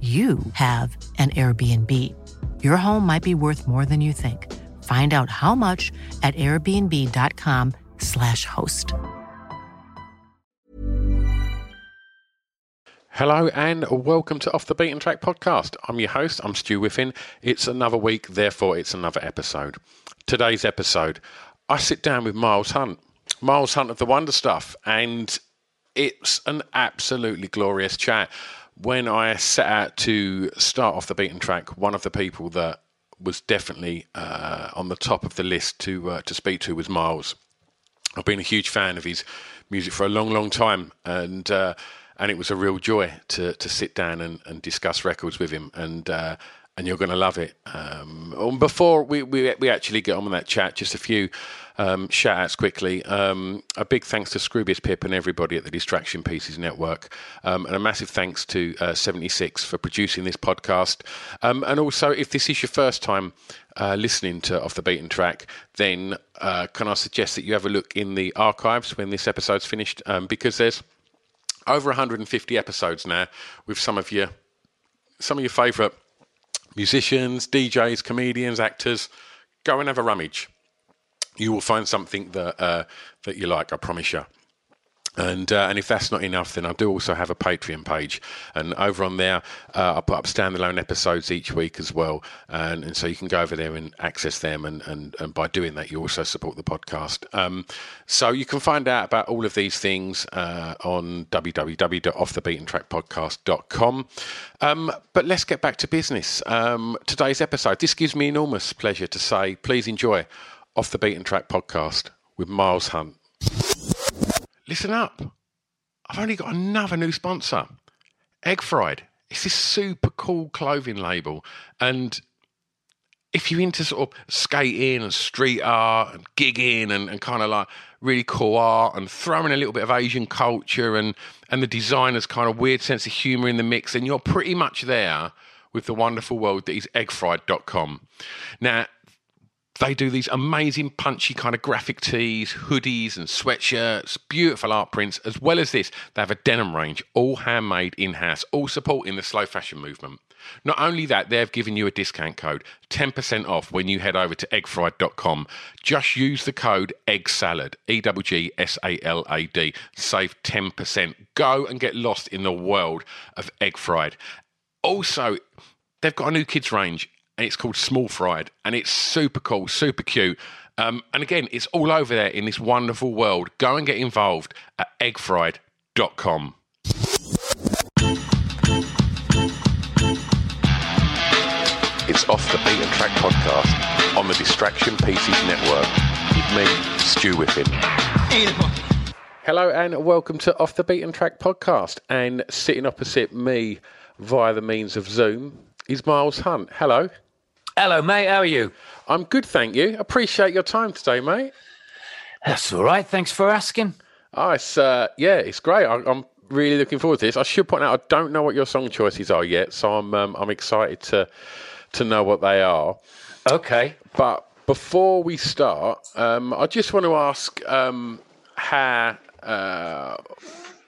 you have an Airbnb. Your home might be worth more than you think. Find out how much at airbnb.com/host. Hello and welcome to Off the Beaten Track podcast. I'm your host, I'm Stu Whiffin. It's another week, therefore it's another episode. Today's episode, I sit down with Miles Hunt of The Wonder Stuff, and it's an absolutely glorious chat. When I set out to start Off the Beaten Track, one of the people that was definitely on the top of the list to speak to was Miles. I've been a huge fan of his music for a long, long time, and it was a real joy to sit down and discuss records with him, and you're going to love it. Before we actually get on with that chat, just a few shout-outs quickly. A big thanks to Scroobius Pip and everybody at the Distraction Pieces Network. And a massive thanks to 76 for producing this podcast. And also, if this is your first time listening to Off the Beaten Track, then can I suggest that you have a look in the archives when this episode's finished? Because there's over 150 episodes now with some of your favourite musicians, DJs, comedians, actors. Go and have a rummage. You will find something that you like, I promise you. And if that's not enough, then I do also have a Patreon page. And over on there, I put up standalone episodes each week as well. And so you can go over there and access them. And by doing that, you also support the podcast. So you can find out about all of these things on www.offthebeatentrackpodcast.com. But let's get back to business. Today's episode, this gives me enormous pleasure to say, please enjoy Off the Beaten Track podcast with Miles Hunt. Listen up. I've only got another new sponsor, Eggfried. It's this super cool clothing label. And if you're into sort of skating and street art and gigging and kind of like really cool art and throwing a little bit of Asian culture and the designer's kind of weird sense of humour in the mix, then you're pretty much there with the wonderful world that is eggfried.com. Now, they do these amazing punchy kind of graphic tees, hoodies and sweatshirts, beautiful art prints, as well as this. They have a denim range, all handmade in-house, all supporting the slow fashion movement. Not only that, they've given you a discount code, 10% off when you head over to eggfried.com. Just use the code EGGSALAD, EGGSALAD, save 10%. Go and get lost in the world of Eggfried. Also, they've got a new kids range. And it's called Small Fried, and it's super cool, super cute. And again, it's all over there in this wonderful world. Go and get involved at eggfried.com. It's Off the Beaten Track podcast on the Distraction Pieces Network with me, Stu Whiffin. Hello and welcome to Off the Beaten Track podcast. And sitting opposite me via the means of Zoom is Miles Hunt. Hello. Hello, mate. How are you? I'm good, thank you. Appreciate your time today, mate. That's all right. Thanks for asking. Oh, it's great. I'm really looking forward to this. I should point out I don't know what your song choices are yet, so I'm excited to know what they are. Okay. But before we start, I just want to ask how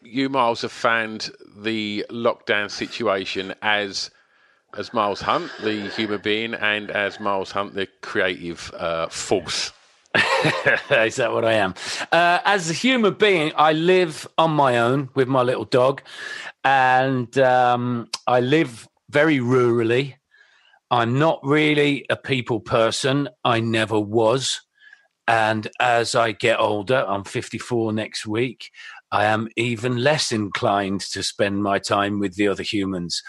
you, Miles, have found the lockdown situation as Miles Hunt, the human being, and as Miles Hunt, the creative force. Is that what I am? As a human being, I live on my own with my little dog, and I live very rurally. I'm not really a people person. I never was. And as I get older, I'm 54 next week, I am even less inclined to spend my time with the other humans.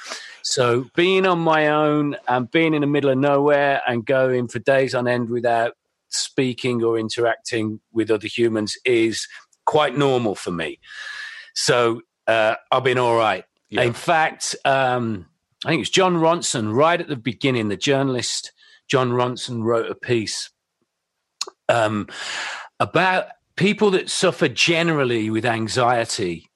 So being on my own and being in the middle of nowhere and going for days on end without speaking or interacting with other humans is quite normal for me. So I've been all right. Yeah. In fact, I think it's Jon Ronson, right at the beginning, the journalist Jon Ronson wrote a piece about people that suffer generally with anxiety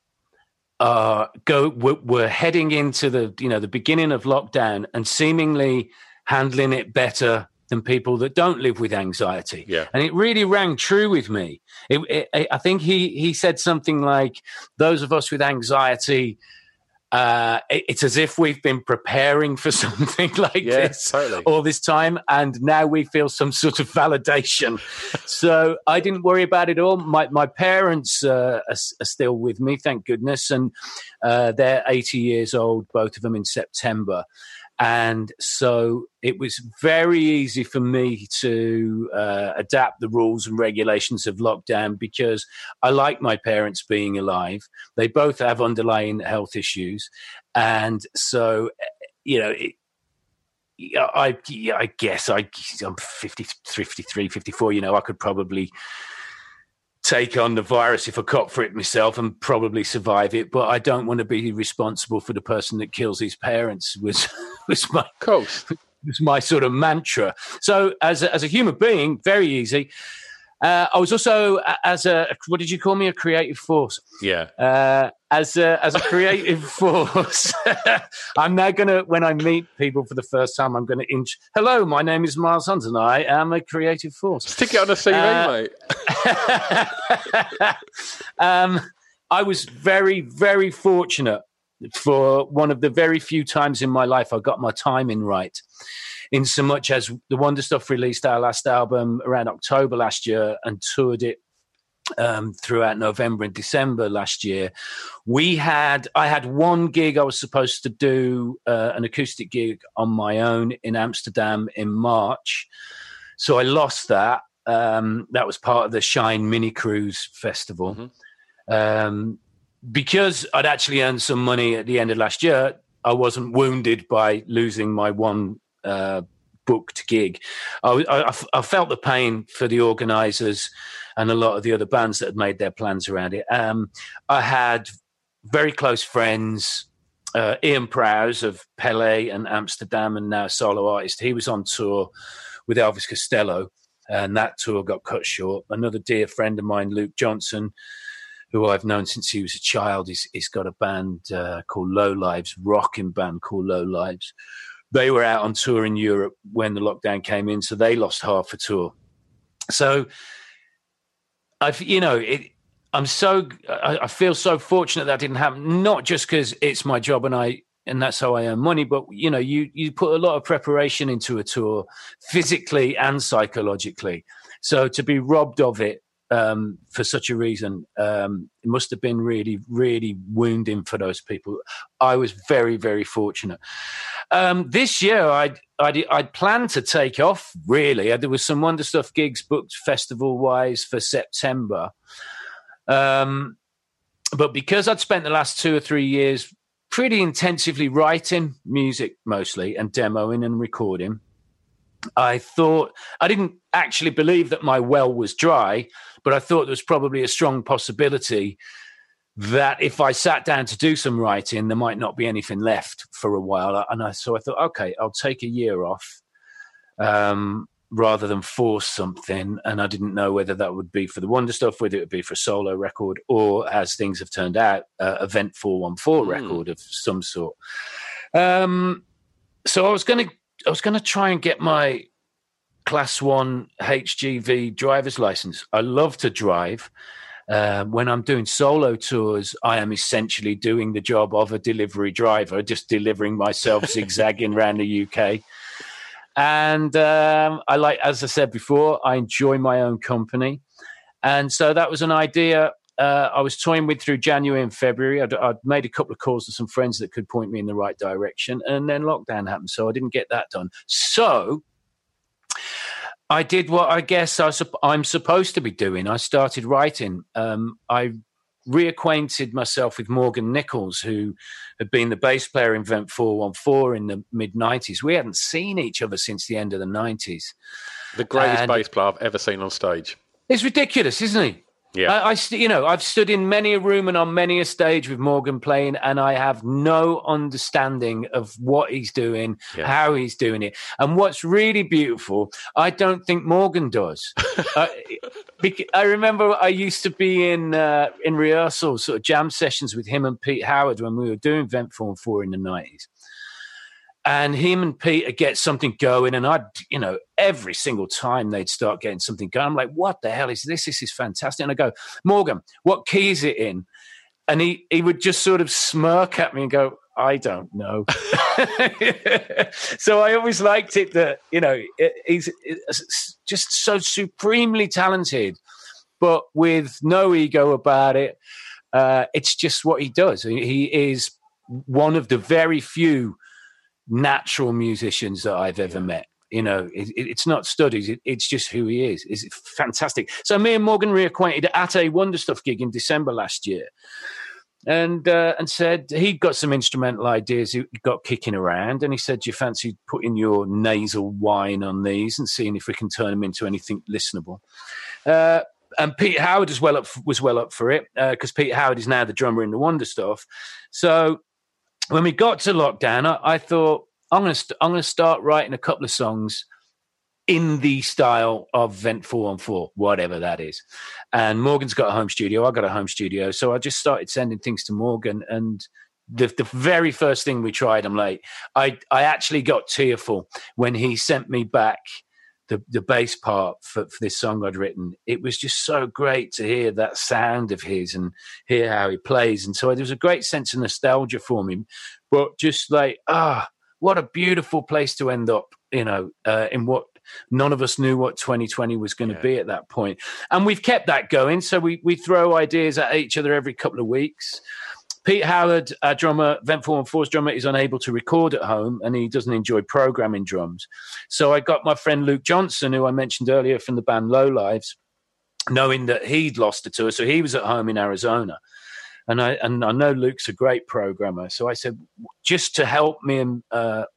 were heading into the beginning of lockdown and seemingly handling it better than people that don't live with anxiety. Yeah. And it really rang true with me. I think he said something like, those of us with anxiety, it's as if we've been preparing for something this totally. All this time, and now we feel some sort of validation. So I didn't worry about it all. My parents are still with me, thank goodness, and they're 80 years old, both of them, in September. And so it was very easy for me to adapt the rules and regulations of lockdown, because I like my parents being alive. They both have underlying health issues. And so, I guess I'm 53, 54, I could probably take on the virus if I cop for it myself and probably survive it, but I don't want to be responsible for the person that kills his parents was my sort of mantra. So as a human being, very easy. I was also what did you call me? A creative force. Yeah. As a creative force, I'm now going to, when I meet people for the first time, I'm going to hello, my name is Miles Hunt and I am a creative force. Stick it on a CV, mate. I was very, very fortunate for one of the very few times in my life I got my timing right, in so much as The Wonder Stuff released our last album around October last year and toured it throughout November and December last year. I had one gig I was supposed to do, an acoustic gig on my own in Amsterdam in March. So I lost that. That was part of the Shine Mini Cruise Festival. Mm-hmm. Because I'd actually earned some money at the end of last year, I wasn't wounded by losing my one booked gig. I felt the pain for the organisers and a lot of the other bands that had made their plans around it. I had very close friends, Ian Prowse of Pele and Amsterdam, and now solo artist. He was on tour with Elvis Costello, and that tour got cut short. Another dear friend of mine, Luke Johnson, who I've known since he was a child, he's got a band called Low Lives, rocking band called Low Lives. They were out on tour in Europe when the lockdown came in, so they lost half a tour. So I feel so fortunate that didn't happen, not just because it's my job and that's how I earn money, but you put a lot of preparation into a tour, physically and psychologically. So to be robbed of it for such a reason, it must have been really, really wounding for those people. I was very, very fortunate. This year, I'd planned to take off, really. There was some Wonder Stuff gigs booked festival-wise for September. But because I'd spent the last 2 or 3 years pretty intensively writing music mostly and demoing and recording, I thought, I didn't actually believe that my well was dry, but I thought there was probably a strong possibility that if I sat down to do some writing, there might not be anything left for a while. And so I thought, okay, I'll take a year off rather than force something. And I didn't know whether that would be for the Wonder Stuff, whether it would be for a solo record, or, as things have turned out, a Vent 414 record of some sort. So I was going to try and get my Class 1 HGV driver's license. I love to drive. When I'm doing solo tours, I am essentially doing the job of a delivery driver, just delivering myself, zigzagging around the UK. And I like, as I said before, I enjoy my own company. And so that was an idea I was toying with through January and February. I'd made a couple of calls to some friends that could point me in the right direction, and then lockdown happened, so I didn't get that done. So I did what I guess I'm supposed to be doing. I started writing. I reacquainted myself with Morgan Nichols, who had been the bass player in Vent 414 in the mid-90s. We hadn't seen each other since the end of the 90s. The greatest bass player I've ever seen on stage. It's ridiculous, isn't he? Yeah. I've stood in many a room and on many a stage with Morgan playing, and I have no understanding of what he's doing, how he's doing it. And what's really beautiful, I don't think Morgan does. I remember I used to be in rehearsal, sort of jam sessions with him and Pete Howard when we were doing Vent 414 in the 90s. And him and Peter get something going, and I'd, every single time they'd start getting something going, I'm like, what the hell is this? This is fantastic. And I go, Morgan, what key is it in? And he would just sort of smirk at me and go, I don't know. So I always liked it that, he's just so supremely talented, but with no ego about it. It's just what he does. He is one of the very few natural musicians that I've ever met. It's not studies, it's just who he is. It's fantastic. So me and Morgan reacquainted at a Wonder Stuff gig in December last year, and said he'd got some instrumental ideas he got kicking around, and he said, do you fancy putting your nasal whine on these and seeing if we can turn them into anything listenable? And Pete Howard was well up for it, because Pete Howard is now the drummer in the Wonder Stuff. So when we got to lockdown, I thought, I'm going to start writing a couple of songs in the style of Vent 414, whatever that is. And Morgan's got a home studio. I got a home studio. So I just started sending things to Morgan. And the very first thing we tried, I'm like, I actually got tearful when he sent me back the bass part for this song I'd written. It was just so great to hear that sound of his and hear how he plays. And so there was a great sense of nostalgia for him, but just like, what a beautiful place to end up, in what none of us knew what 2020 was going to be at that point. And we've kept that going. So we throw ideas at each other every couple of weeks. Pete Howard, our drummer, Vent 414's drummer, is unable to record at home, and he doesn't enjoy programming drums. So I got my friend Luke Johnson, who I mentioned earlier from the band Low Lives, knowing that he'd lost a tour, so he was at home in Arizona. And I know Luke's a great programmer, so I said, just to help me and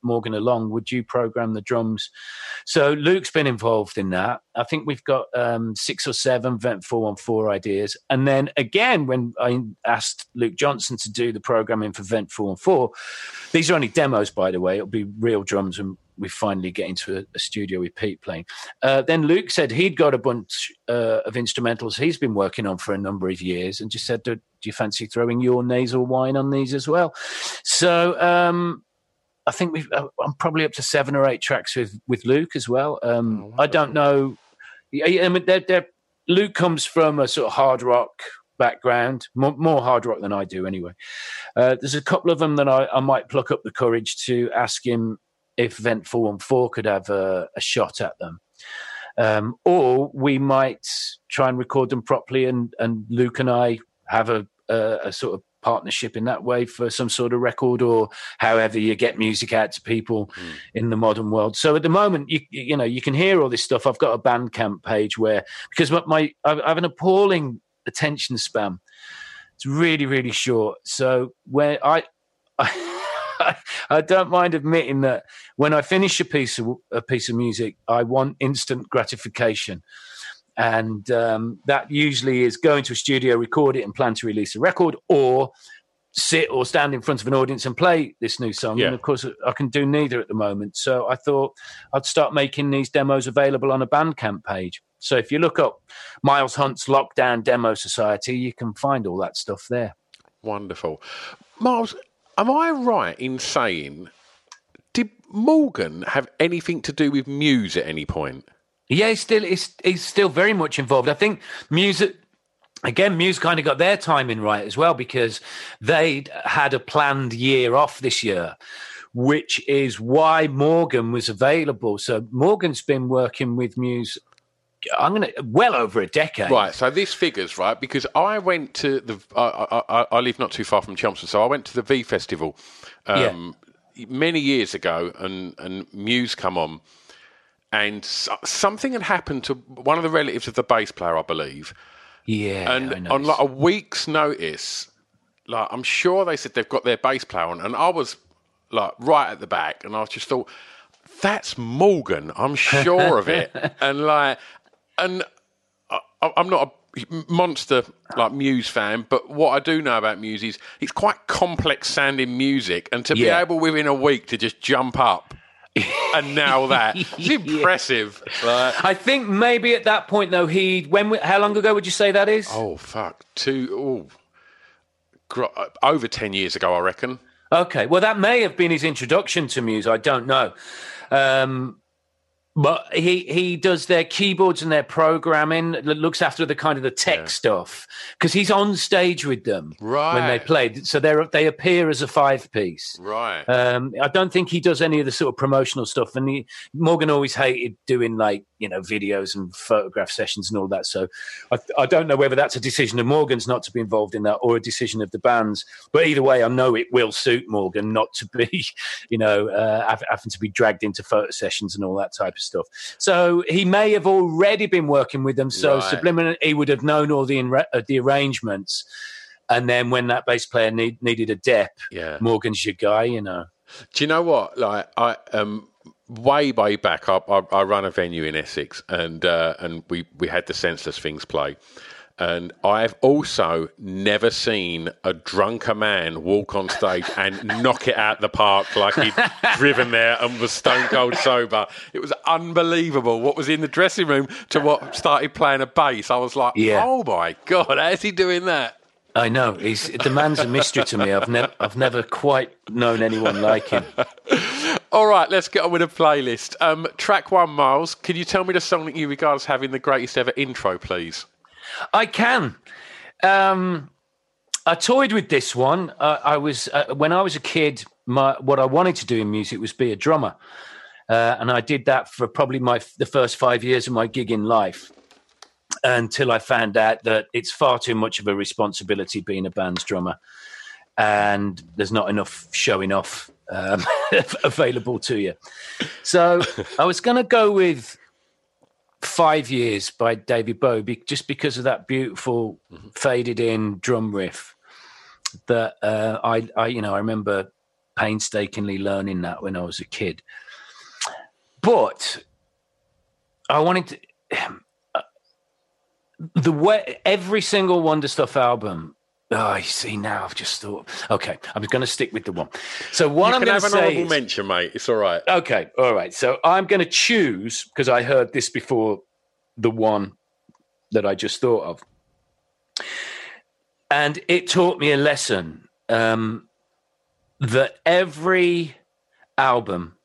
Morgan along, would you program the drums? So Luke's been involved in that. I think we've got 6 or 7 Vent 414 ideas. And then again, when I asked Luke Johnson to do the programming for Vent 414, these are only demos, by the way. It'll be real drums when we finally get into a studio with Pete playing. Then Luke said he'd got a bunch of instrumentals he's been working on for a number of years, and just said, do you fancy throwing your nasal whine on these as well? So I think I'm probably up to 7 or 8 tracks with Luke as well. I don't know. I mean, Luke comes from a sort of hard rock background, more hard rock than I do anyway. There's a couple of them that I might pluck up the courage to ask him if Vent 414 could have a shot at them. Or we might try and record them properly, and Luke and I have a sort of partnership in that way for some sort of record, or however you get music out to people in the modern world. So at the moment, you can hear all this stuff. I've got a Bandcamp page because I have an appalling attention span. It's really, really short. So where I don't mind admitting that when I finish a piece of music, I want instant gratification, and that usually is going to a studio, record it, and plan to release a record, or sit or stand in front of an audience and play this new song. Yeah. And of course, I can do neither at the moment. So I thought I'd start making these demos available on a Bandcamp page. So if you look up Miles Hunt's Lockdown Demo Society, you can find all that stuff there. Wonderful, Miles. Am I right in saying, did Morgan have anything to do with Muse at any point? Yeah, he's still very much involved. I think Muse kind of got their timing right as well, because they'd had a planned year off this year, which is why Morgan was available. So Morgan's been working with Muse I'm going to well over a decade. Right. So these figures, right? Because I went to the. I live not too far from Chelmsford, so I went to the V Festival many years ago, and Muse come on, and something had happened to one of the relatives of the bass player, I believe. Yeah. And on like a week's notice, like I'm sure they said they've got their bass player on, and I was like right at the back, and I just thought, that's Morgan, I'm sure of it. And like. And I'm not a monster like Muse fan, but what I do know about Muse is it's quite complex sounding music, and to be able within a week to just jump up and nail that, it's impressive. Like, I think maybe at that point though, how long ago would you say that is? Oh fuck, over 10 years ago, I reckon. Okay, well that may have been his introduction to Muse. I don't know. But he does their keyboards and their programming, looks after the kind of the tech stuff, because he's on stage with them when they play. So they appear as a five-piece. Right. I don't think he does any of the sort of promotional stuff. And Morgan always hated doing, like, you know, videos and photograph sessions and all that. So I don't know whether that's a decision of Morgan's not to be involved in that or a decision of the band's. But either way, I know it will suit Morgan not to be, you know, having to be dragged into photo sessions and all that type of stuff. So he may have already been working with them, so subliminally he would have known all the arrangements, and then when that bass player needed a dep, Morgan's your guy, you know. Do you know what, like, I way back up, I run a venue in Essex, and we had the Senseless Things play, and I've also never seen a drunker man walk on stage and knock it out the park like he'd driven there and was stone cold sober. It was unbelievable what was in the dressing room to what started playing a bass. I was like, oh my God, how is he doing that? I know. The man's a mystery to me. I've never quite known anyone like him. All right, let's get on with the playlist. Track one, Miles, can you tell me the song that you regard as having the greatest ever intro, please? I can. I toyed with this one. I was when I was a kid, what I wanted to do in music was be a drummer, and I did that for probably the first 5 years of my gigging life, until I found out that it's far too much of a responsibility being a band's drummer, and there's not enough showing off available to you. So I was going to go with 5 Years by David Bowie, just because of that beautiful faded in drum riff that I remember painstakingly learning that when I was a kid. But I wanted to the way every single Wonder Stuff album. Oh, you see, now I've just thought, okay, I'm going to stick with the one. So what I'm going to say is... You can have an honourable mention, mate. It's all right. Okay, all right. So I'm going to choose, because I heard this before the one that I just thought of, and it taught me a lesson, that every album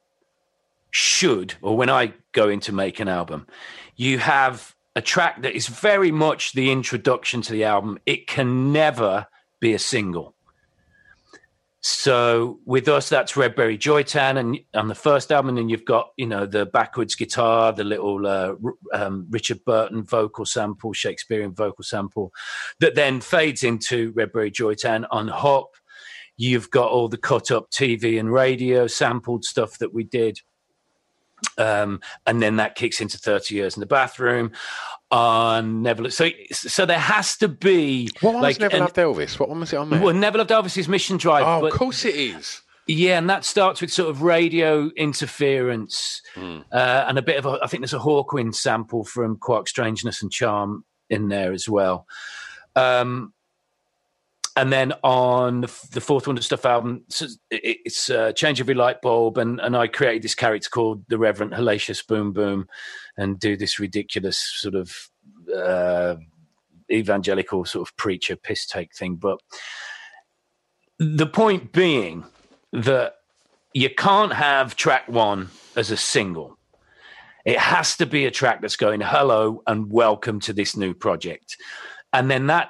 should, or when I go in to make an album, you have a track that is very much the introduction to the album. It can never be a single. So with us, that's Redberry Joytan, and on the first album, and then you've got, you know, the backwards guitar, the little Richard Burton vocal sample, Shakespearean vocal sample, that then fades into Redberry Joytan. On Hop, you've got all the cut-up TV and radio sampled stuff that we did. And then that kicks into 30 Years in the Bathroom on Never. So there has to be. What one was Never Loved Elvis? What one was it on there? Well, Never Loved Elvis is Mission Drive. Oh, of course it is. Yeah, and that starts with sort of radio interference and a bit of I think there's a Hawkwind sample from Quark Strangeness and Charm in there as well. And then on the fourth Wonder Stuff album, it's Change Every Light Bulb, and I created this character called the Reverend Hellacious Boom Boom, and do this ridiculous sort of evangelical sort of preacher piss take thing. But the point being that you can't have track one as a single. It has to be a track that's going, hello and welcome to this new project. And then that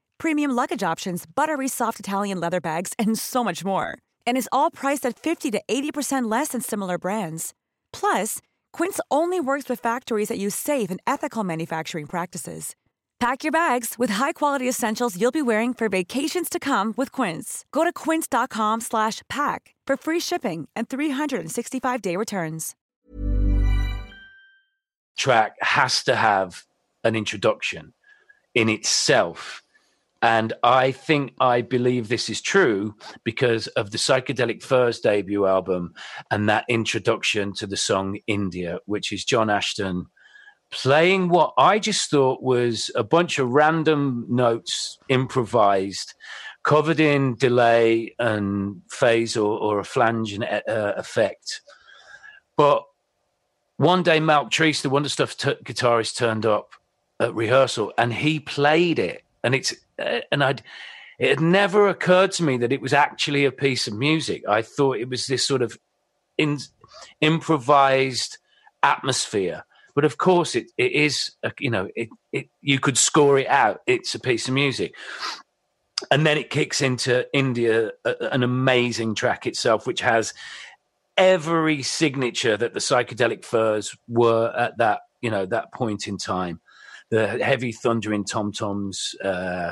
premium luggage options, buttery soft Italian leather bags, and so much more. And is all priced at 50 to 80% less than similar brands. Plus, Quince only works with factories that use safe and ethical manufacturing practices. Pack your bags with high-quality essentials you'll be wearing for vacations to come with Quince. Go to quince.com/pack for free shipping and 365-day returns. Track has to have an introduction in itself. And I believe this is true because of the Psychedelic Furs debut album and that introduction to the song India, which is John Ashton playing what I just thought was a bunch of random notes improvised, covered in delay and phase or a flange and effect. But one day Malc Treece, the Wonder Stuff guitarist, turned up at rehearsal and he played it. And it had never occurred to me that it was actually a piece of music. I thought it was this sort of improvised atmosphere. But of course, it is, you could score it out. It's a piece of music. And then it kicks into India, an amazing track itself, which has every signature that the Psychedelic Furs were at that point in time. The heavy thundering tom-toms, all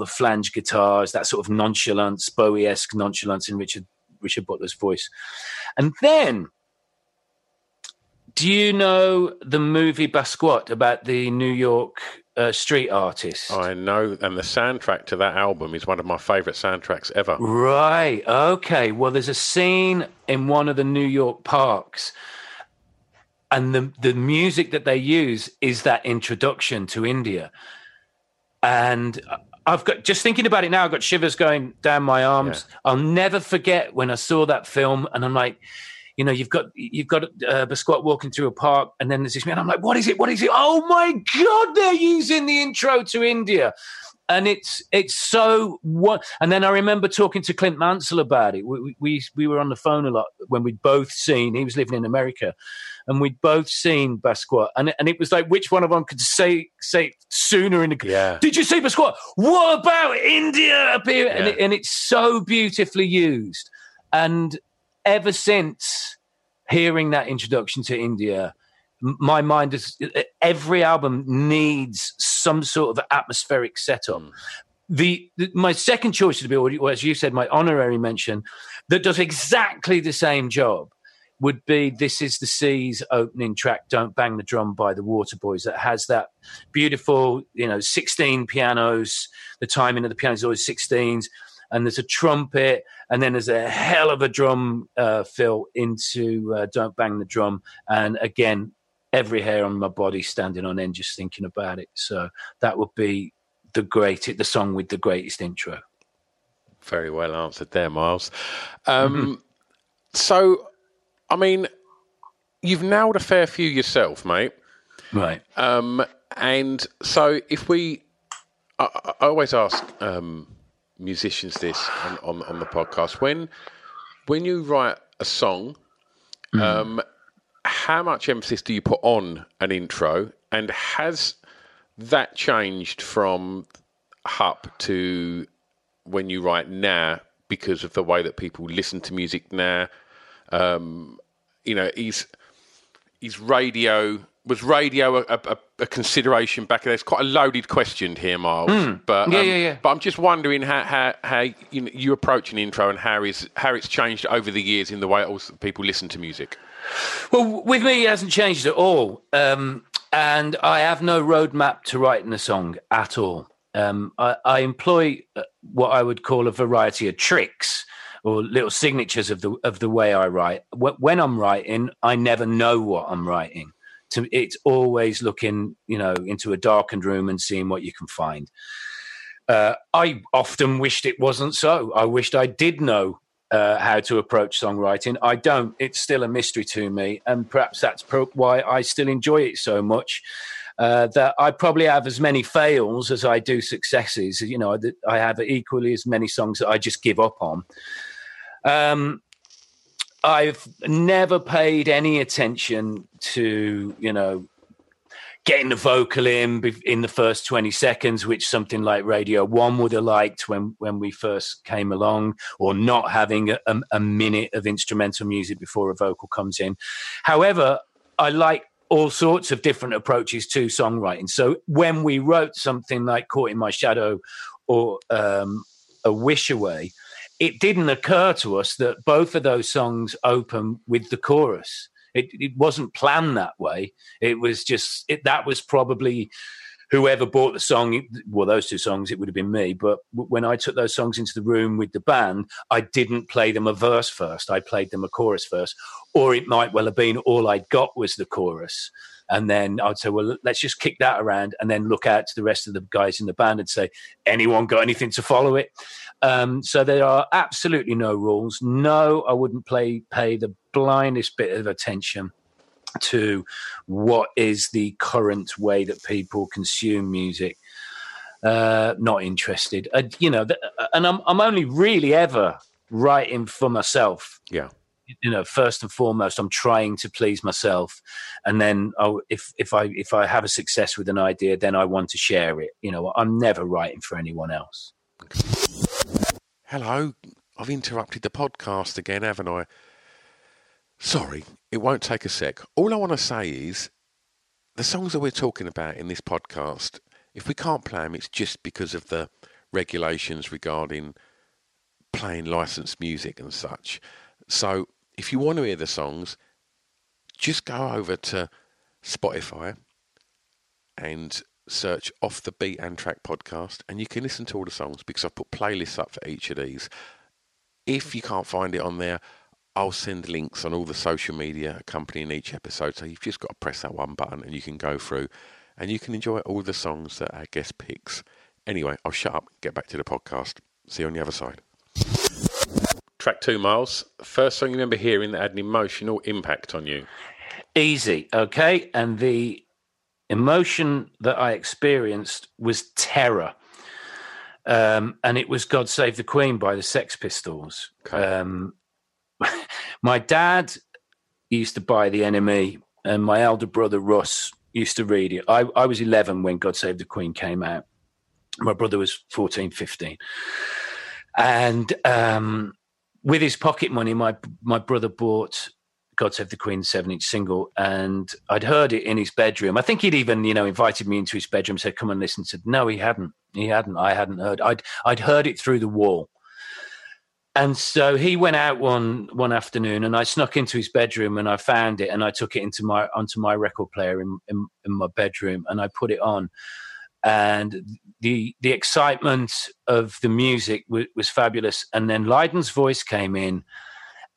the flange guitars, that sort of nonchalance, Bowie-esque nonchalance in Richard Butler's voice. And then... do you know the movie Basquiat about the New York street artist? I know, and the soundtrack to that album is one of my favourite soundtracks ever. Right, okay. Well, there's a scene in one of the New York parks, and the music that they use is that introduction to India. And I've got, just thinking about it now, I've got shivers going down my arms. Yeah. I'll never forget when I saw that film, and I'm like... you know, you've got Basquiat walking through a park, and then there's this man. I'm like, what is it? Oh my God, they're using the intro to India, and it's so what. And then I remember talking to Clint Mansell about it. We were on the phone a lot when we'd both seen. He was living in America, and we'd both seen Basquiat, and it was like which one of them could say it sooner in the. Yeah. Did you see Basquiat? What about India up here? Yeah. And it's so beautifully used, and. Ever since hearing that introduction to India, my mind is every album needs some sort of atmospheric setup. My second choice would be, or as you said, my honorary mention that does exactly the same job would be This Is the Sea's opening track, Don't Bang the Drum by the Waterboys, that has that beautiful, 16 pianos, the timing of the pianos is always 16s. And there's a trumpet, and then there's a hell of a drum fill into Don't Bang the Drum. And again, every hair on my body standing on end just thinking about it. So that would be the song with the greatest intro. Very well answered there, Miles. So, I mean, you've nailed a fair few yourself, mate. Right. And so if we... I always ask... musicians this on the podcast, when you write a song, how much emphasis do you put on an intro, and has that changed from Hop to when you write now because of the way that people listen to music now? Is radio was radio a consideration back then? It's quite a loaded question here, Miles. But I'm just wondering how you approach an intro and how it's changed over the years in the way people listen to music. Well, with me, it hasn't changed at all. And I have no roadmap to writing a song at all. I employ what I would call a variety of tricks or little signatures of the way I write. When I'm writing, I never know what I'm writing. It's always looking, into a darkened room and seeing what you can find. I often wished it wasn't so. I wished I did know how to approach songwriting. I don't. It's still a mystery to me, and perhaps that's why I still enjoy it so much. That I probably have as many fails as I do successes. I have equally as many songs that I just give up on. I've never paid any attention to, getting the vocal in the first 20 seconds, which something like Radio 1 would have liked when we first came along, or not having a minute of instrumental music before a vocal comes in. However, I like all sorts of different approaches to songwriting. So when we wrote something like Caught in My Shadow or A Wish Away, it didn't occur to us that both of those songs open with the chorus. It wasn't planned that way. It was just, that was probably whoever bought the song. Well, those two songs, it would have been me. But when I took those songs into the room with the band, I didn't play them a verse first. I played them a chorus first. Or it might well have been all I'd got was the chorus. And then I'd say, well, let's just kick that around and then look out to the rest of the guys in the band and say, anyone got anything to follow it? So there are absolutely no rules. No, I wouldn't pay the blindest bit of attention to what is the current way that people consume music. Not interested. And I'm only really ever writing for myself. Yeah. First and foremost, I'm trying to please myself, and then if I have a success with an idea, then I want to share it. I'm never writing for anyone else. Hello, I've interrupted the podcast again, haven't I? Sorry, it won't take a sec. All I want to say is the songs that we're talking about in this podcast, if we can't play them, it's just because of the regulations regarding playing licensed music and such. So if you want to hear the songs, just go over to Spotify and search Off the Beat and Track Podcast, and you can listen to all the songs because I've put playlists up for each of these. If you can't find it on there, I'll send links on all the social media accompanying each episode. So you've just got to press that one button and you can go through and you can enjoy all the songs that our guest picks. Anyway, I'll shut up, get back to the podcast. See you on the other side. Track 2, Miles. First song you remember hearing that had an emotional impact on you? Easy, okay. And the emotion that I experienced was terror. And it was God Save the Queen by the Sex Pistols. Okay. My dad used to buy The Enemy, and my elder brother, Russ, used to read it. I was 11 when God Save the Queen came out. My brother was 14, 15. And... with his pocket money, my brother bought God Save the Queen 7-inch single, and I'd heard it in his bedroom. I think he'd even, invited me into his bedroom, said, come and listen. Said, no, he hadn't. I hadn't heard. I'd heard it through the wall. And so he went out one afternoon, and I snuck into his bedroom and I found it, and I took it onto my record player in my bedroom, and I put it on. And the excitement of the music was fabulous. And then Lydon's voice came in,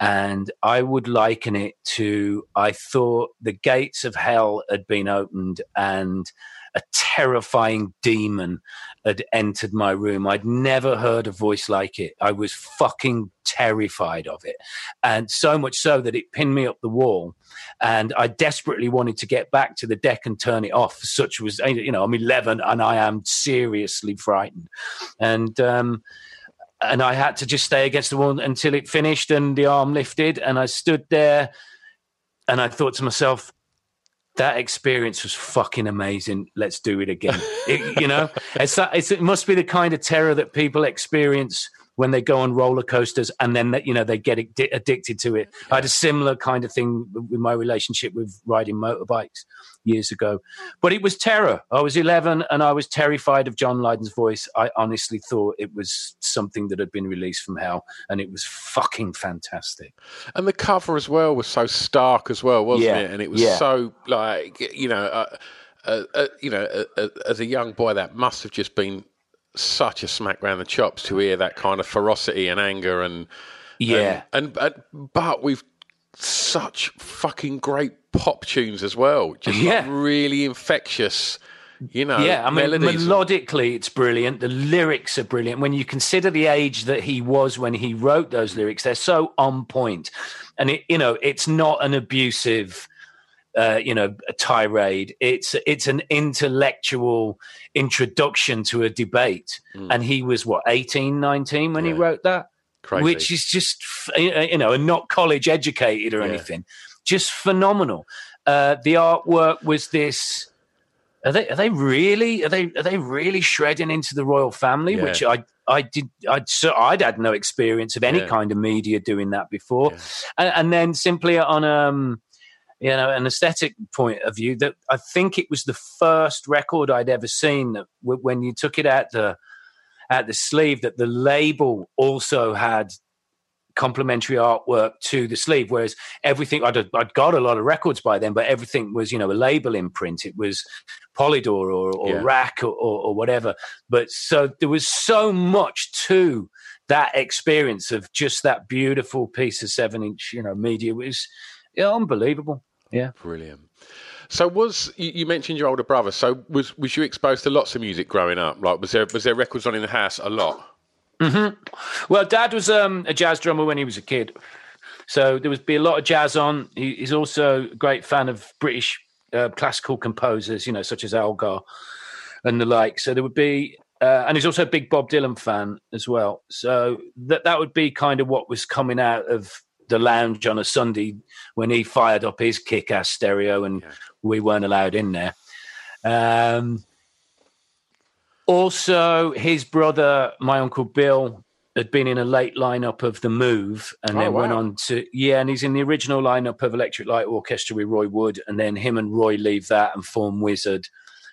and I would liken it to, I thought the gates of hell had been opened and a terrifying demon had entered my room. I'd never heard a voice like it. I was fucking terrified of it. And so much so that it pinned me up the wall. And I desperately wanted to get back to the deck and turn it off. Such was, I'm 11 and I am seriously frightened. And I had to just stay against the wall until it finished and the arm lifted. And I stood there and I thought to myself, that experience was fucking amazing. Let's do it again. It must be the kind of terror that people experience when they go on roller coasters and then they get addicted to it. Yeah. I had a similar kind of thing with my relationship with riding motorbikes. years ago. But it was terror. I was 11 and I was terrified of John Lydon's voice. I honestly thought it was something that had been released from hell, and it was fucking fantastic. And the cover as well was so stark as well, wasn't it? And it was so, like, as a young boy, that must have just been such a smack round the chops to hear that kind of ferocity and anger and but we've such fucking great pop tunes as well, just like really infectious, I mean, melodically it's brilliant. The lyrics are brilliant. When you consider the age that he was when he wrote those lyrics, they're so on point. And it, you know, it's not an abusive a tirade. It's an intellectual introduction to a debate. And he was, 18, 19 when he wrote that? Crazy. Which is just, and not college educated or anything. Just phenomenal. The artwork was this... Are they really shredding into the royal family? Yeah. Which I'd had no experience of any kind of media doing that before. Yeah. And then simply on... an aesthetic point of view, that I think it was the first record I'd ever seen that when you took it out the sleeve, that the label also had complimentary artwork to the sleeve, whereas everything, I'd got a lot of records by then, but everything was, a label imprint. It was Polydor or Rack or whatever. But so there was so much to that experience of just that beautiful piece of 7-inch, media. It was unbelievable. Yeah, brilliant. So you mentioned your older brother? So was you exposed to lots of music growing up? Like, was there records on in the house a lot? Mm-hmm. Well, Dad was a jazz drummer when he was a kid, so there would be a lot of jazz on. He's also a great fan of British classical composers, such as Elgar and the like. So there would be, and he's also a big Bob Dylan fan as well. So that would be kind of what was coming out of the lounge on a Sunday when he fired up his kick-ass stereo and we weren't allowed in there. Also, his brother, my Uncle Bill, had been in a late lineup of The Move and then went on to... Yeah, and he's in the original lineup of Electric Light Orchestra with Roy Wood, and then him and Roy leave that and form Wizard.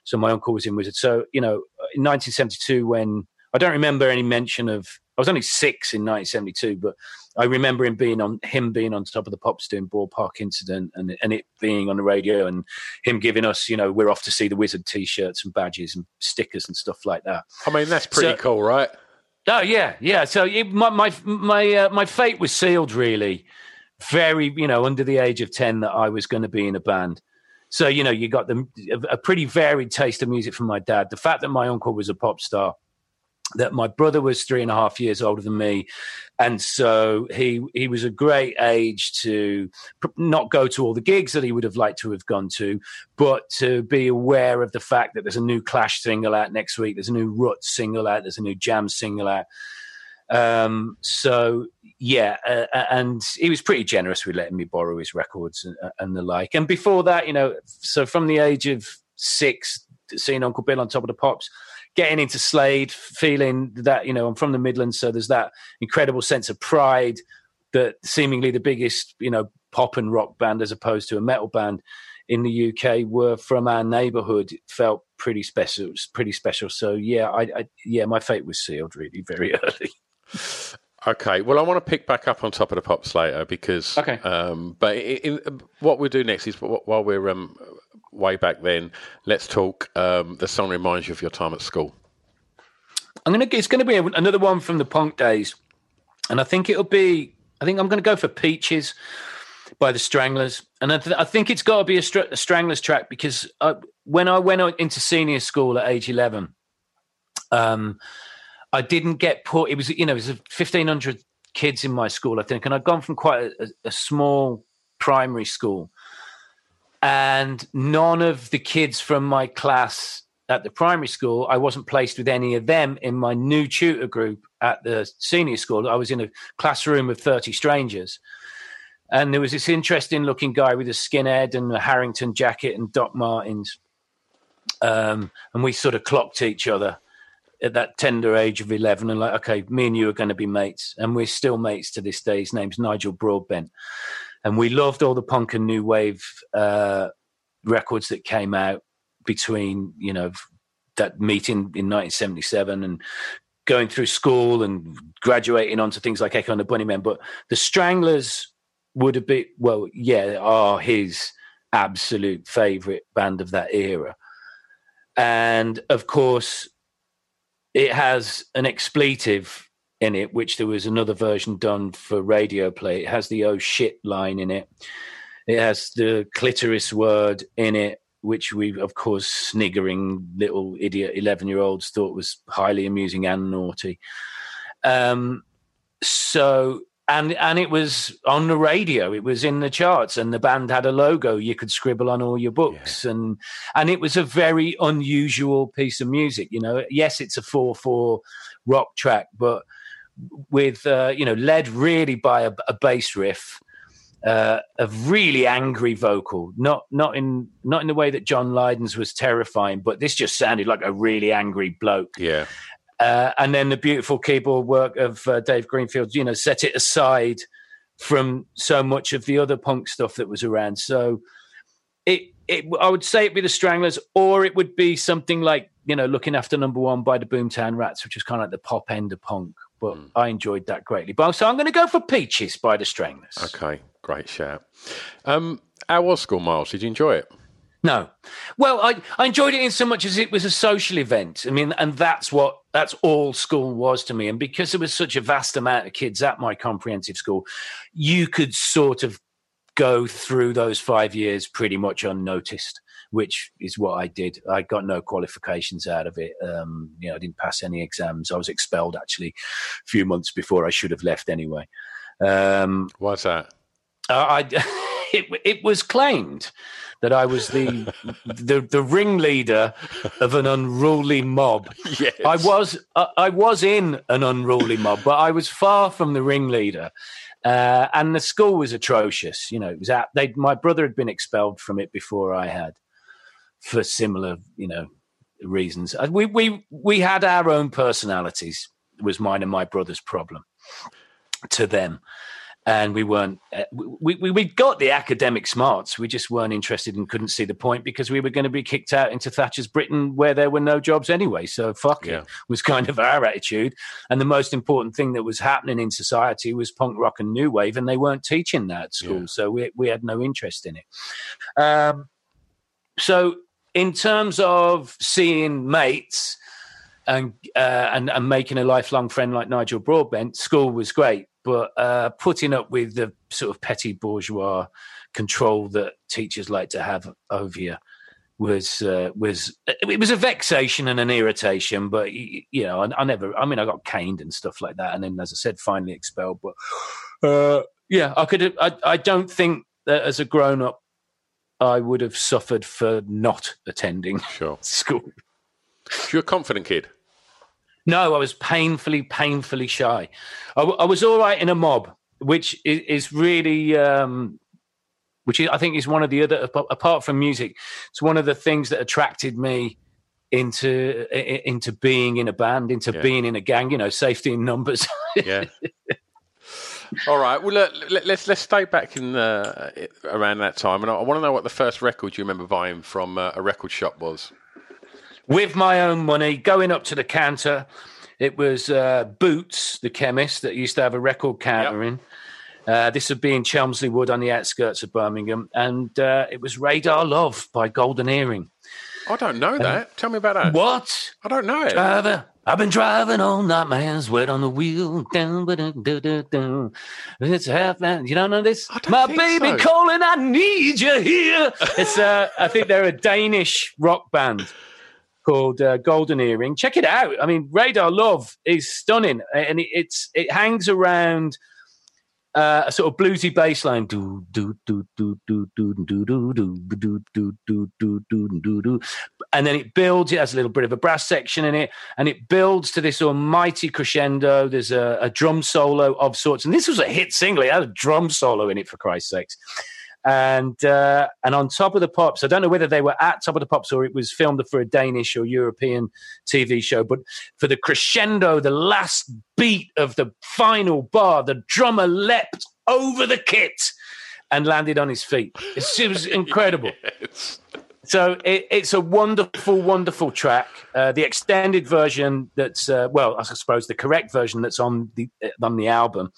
So my uncle was in Wizard. So, in 1972 when... I don't remember any mention of... I was only 6 in 1972, but I remember him being on Top of the Pops doing Ballpark Incident and it being on the radio and him giving us, we're off to see the Wizard T-shirts and badges and stickers and stuff like that. I mean, that's pretty cool, right? Oh, yeah, yeah. So my fate was sealed, really. Very, under the age of 10 that I was going to be in a band. So, you got a pretty varied taste of music from my dad. The fact that my uncle was a pop star, that my brother was 3.5 years older than me. And so he was a great age to not go to all the gigs that he would have liked to have gone to, but to be aware of the fact that there's a new Clash single out next week, there's a new Roots single out, there's a new Jam single out. And he was pretty generous with letting me borrow his records and the like. And before that, so from the age of 6, seeing Uncle Bill on Top of the Pops, getting into Slade, feeling that, I'm from the Midlands, so there's that incredible sense of pride that seemingly the biggest, pop and rock band as opposed to a metal band in the UK were from our neighbourhood. It felt pretty special. It was pretty special. So, my fate was sealed really very early. Okay, well, I want to pick back up on Top of the Pops later because... Okay. But what we'll do next is while we're... way back then, let's talk. The song reminds you of your time at school. It's going to be another one from the punk days, and I think I'm going to go for Peaches by the Stranglers, and I think it's got to be a Stranglers track because when I went into senior school at age 11, I didn't get put. It was it was 1,500 kids in my school, I think, and I'd gone from quite a small primary school. And none of the kids from my class at the primary school, I wasn't placed with any of them in my new tutor group at the senior school. I was in a classroom of 30 strangers. And there was this interesting looking guy with a skinhead and a Harrington jacket and Doc Martens. And we sort of clocked each other at that tender age of 11 and like, okay, me and you are going to be mates. And we're still mates to this day. His name's Nigel Broadbent. And we loved all the punk and new wave records that came out between, you know, that meeting in 1977 and going through school and graduating onto things like Echo and the Bunnymen. But the Stranglers would have been, well, yeah, are his absolute favorite band of that era. And of course, it has an expletive in it, which there was another version done for radio play. It has the "oh shit" line in it. It has the clitoris word in it, which we, of course, sniggering little idiot 11-year-olds thought was highly amusing and naughty. And it was on the radio. It was in the charts, and the band had a logo you could scribble on all your books. Yeah. And it was a very unusual piece of music. You know, yes, it's a 4/4 rock track, but with you know, led really by a bass riff. A really angry vocal, not in the way that John Lydon's was terrifying, but this just sounded like a really angry bloke. Yeah. And then the beautiful keyboard work of Dave Greenfield, you know, set it aside from so much of the other punk stuff that was around. So I would say it'd be the Stranglers, or it would be something like, you know, Looking After Number One by the Boomtown Rats, which is kind of like the pop end of punk. But I enjoyed that greatly. But so I'm going to go for Peaches by the Stranglers. Okay, great shout. How was school, Miles? Did you enjoy it? No. Well, I enjoyed it in so much as it was a social event. I mean, and that's all school was to me. And because there was such a vast amount of kids at my comprehensive school, you could sort of go through those 5 years pretty much unnoticed, which is what I did. I got no qualifications out of it. You know, I didn't pass any exams. I was expelled, actually, a few months before I should have left anyway. Why's that? It was claimed that I was the ringleader of an unruly mob. Yes. I was in an unruly mob, but I was far from the ringleader. And the school was atrocious. You know, it was my brother had been expelled from it before I had, for similar, you know, reasons. We had our own personalities. It was mine and my brother's problem to them. And we weren't, we got the academic smarts. We just weren't interested and couldn't see the point, because we were going to be kicked out into Thatcher's Britain where there were no jobs anyway. So fuck it was kind of our attitude. And the most important thing that was happening in society was punk rock and new wave. And they weren't teaching that at school. Yeah. So we had no interest in it. So in terms of seeing mates and making a lifelong friend like Nigel Broadbent, school was great. But putting up with the sort of petty bourgeois control that teachers like to have over you was a vexation and an irritation. But you know, I got caned and stuff like that, and then, as I said, finally expelled. But I don't think that as a grown up, I would have suffered for not attending school. You're a confident kid. No, I was painfully shy. I was all right in a mob, which is really, which is, I think, is one of the other, apart from music, it's one of the things that attracted me into being in a band, being in a gang. You know, safety in numbers. Yeah. All right. Well, let's stay back in around that time, and I want to know what the first record you remember buying from a record shop was. With my own money, going up to the counter, it was Boots, the chemist, that used to have a record counter in. This would be in Chelmsley Wood on the outskirts of Birmingham. And it was Radar Love by Golden Earring. I don't know that. Tell me about that. What? I don't know it. Driver, I've been driving all night, man. Sweat on the wheel. It's half man. You don't know this? My baby calling, I need you here. It's I think they're a Danish rock band called Golden Earring. Check it out. I mean, Radar Love is stunning, and it hangs around a sort of bluesy bass line. And then it builds. It has a little bit of a brass section in it, and it builds to this almighty crescendo. There's a drum solo of sorts, and this was a hit single. It had a drum solo in it, for Christ's sakes. And on Top of the Pops, I don't know whether they were at Top of the Pops or it was filmed for a Danish or European TV show, but for the crescendo, the last beat of the final bar, the drummer leapt over the kit and landed on his feet. It was incredible. Yes. So it's a wonderful, wonderful track. The extended version that's, well, I suppose the correct version that's on the album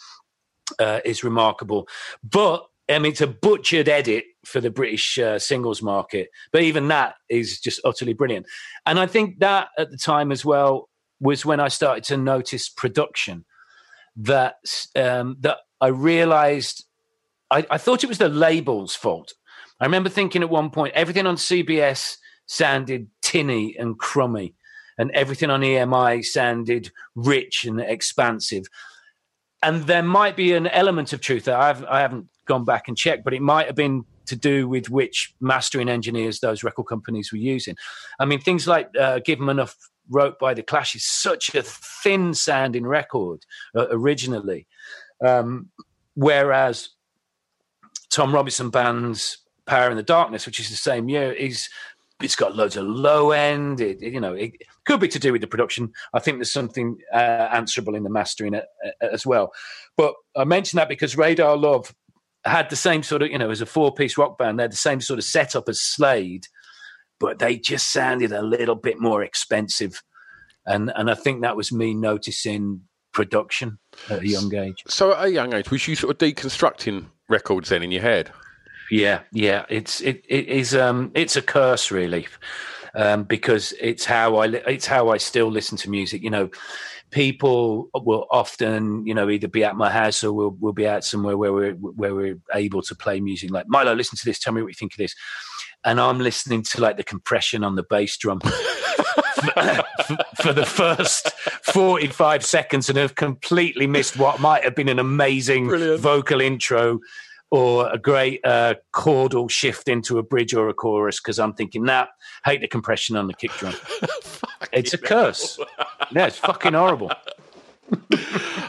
is remarkable. But, I mean, it's a butchered edit for the British singles market. But even that is just utterly brilliant. And I think that at the time as well was when I started to notice production. That I realised, I thought it was the label's fault. I remember thinking at one point, everything on CBS sounded tinny and crummy, and everything on EMI sounded rich and expansive. And there might be an element of truth that I haven't gone back and checked, but it might have been to do with which mastering engineers those record companies were using. I mean, things like Give 'Em Enough, wrote by The Clash, is such a thin-sounding record originally, whereas Tom Robinson Band's Power in the Darkness, which is the same year, it's got loads of low end. It could be to do with the production. I think there's something answerable in the mastering as well. But I mentioned that because Radar Love had the same sort of, as a four-piece rock band, they had the same sort of setup as Slade, but they just sounded a little bit more expensive. And I think that was me noticing production at a young age. So at a young age, was you sort of deconstructing records then in your head? Yeah. It's a curse really, because it's how I still listen to music. People will often, either be at my house or we'll be out somewhere where we're able to play music. Like, Milo, listen to this. Tell me what you think of this. And I'm listening to like the compression on the bass drum for the first 45 seconds and have completely missed what might have been an amazing vocal intro or a great chordal shift into a bridge or a chorus, because I'm thinking, hate the compression on the kick drum. It's a curse. Yeah, it's fucking horrible.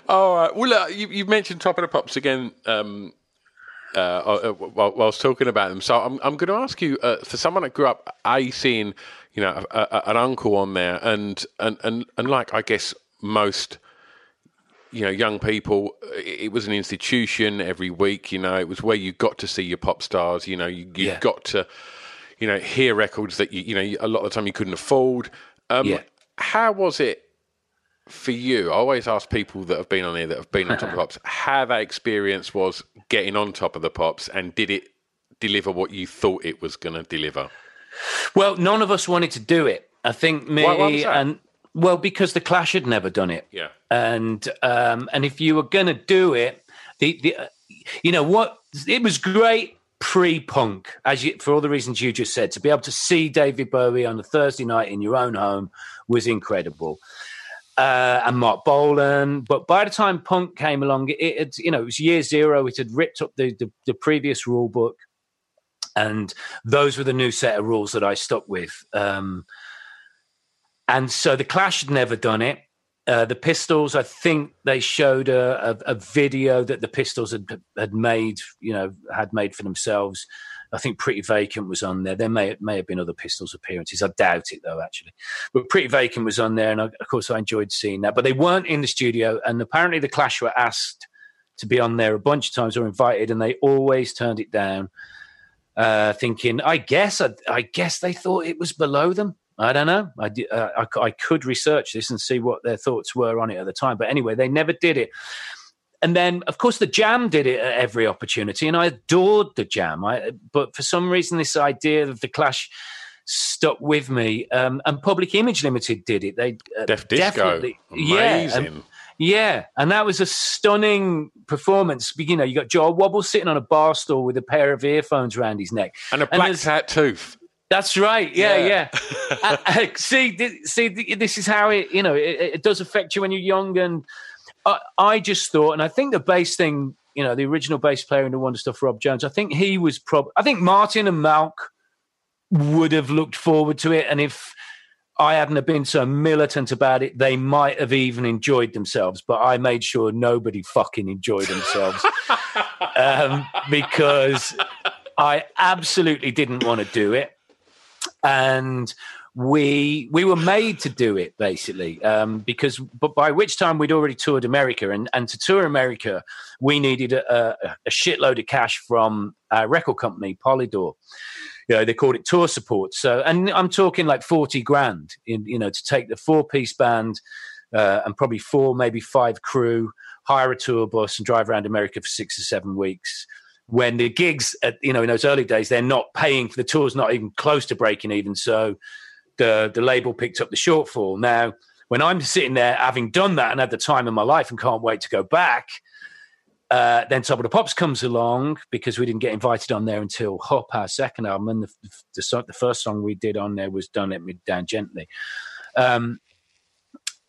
All right. Well, you mentioned Top of the Pops again, whilst talking about them, so I'm going to ask you, for someone that grew up seeing, an uncle on there, and like I guess most, young people, it was an institution every week. It was where you got to see your pop stars. You got to, hear records that you a lot of the time you couldn't afford. How was it for you? I always ask people that have been on here, that have been on Top of the Pops, how that experience was getting on Top of the Pops, and did it deliver what you thought it was going to deliver? Well, none of us wanted to do it. I think me because The Clash had never done it. Yeah. And if you were going to do it, it was great pre-punk, for all the reasons you just said. To be able to see David Bowie on a Thursday night in your own home was incredible. And Mark Bolan, but by the time punk came along, it was year zero. It had ripped up the previous rule book, and those were the new set of rules that I stuck with. And so The Clash had never done it. The Pistols, I think they showed a video that the Pistols had made, had made for themselves. I think Pretty Vacant was on there. There may have been other Pistols appearances. I doubt it, though, actually. But Pretty Vacant was on there, and of course I enjoyed seeing that. But they weren't in the studio, and apparently The Clash were asked to be on there a bunch of times or invited, and they always turned it down, thinking, I guess they thought it was below them. I don't know. I could research this and see what their thoughts were on it at the time. But anyway, they never did it. And then, of course, the Jam did it at every opportunity, and I adored the Jam. But for some reason, this idea of the Clash stuck with me. And Public Image Limited did it. They Def Disco, amazing. And that was a stunning performance. You got Joel Wobble sitting on a bar stool with a pair of earphones around his neck and a black tat tooth. That's right. Yeah. See, this is how it. It does affect you when you're young and. I just thought, and I think the bass thing, the original bass player in The Wonder Stuff, Rob Jones, I think he was I think Martin and Malc would have looked forward to it. And if I hadn't have been so militant about it, they might have even enjoyed themselves. But I made sure nobody fucking enjoyed themselves because I absolutely didn't want to do it. And we were made to do it, basically, because but by which time we'd already toured America, and to tour America, we needed a shitload of cash from our record company, Polydor. You know, they called it tour support. So, and I'm talking like 40 grand, in, you know, to take the four-piece band and probably four, maybe five crew, hire a tour bus and drive around America for 6 or 7 weeks. When the gigs, at, you know, in those early days, they're not paying for the tours, not even close to breaking even. So the label picked up the shortfall. Now, when I'm sitting there having done that and had the time in my life and can't wait to go back, then Top of the Pops comes along, because we didn't get invited on there until Hop, our second album. And the first song we did on there was Don't Let Me Down Gently.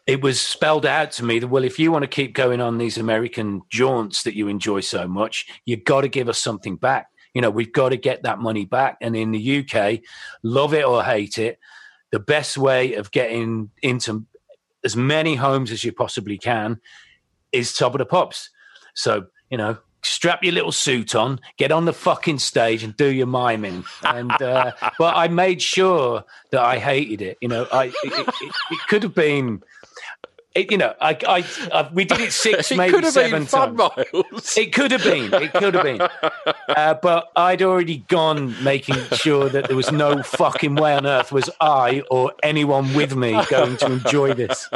It was spelled out to me that, well, if you want to keep going on these American jaunts that you enjoy so much, you've got to give us something back. You know, we've got to get that money back. And in the UK, love it or hate it, the best way of getting into as many homes as you possibly can is Top of the Pops. So, you know, strap your little suit on, get on the fucking stage and do your miming. And but I made sure that I hated it. You know, it could have been... It, you know, we did it six, maybe seven times. It could have been. It could have been. But I'd already gone making sure that there was no fucking way on earth was I or anyone with me going to enjoy this.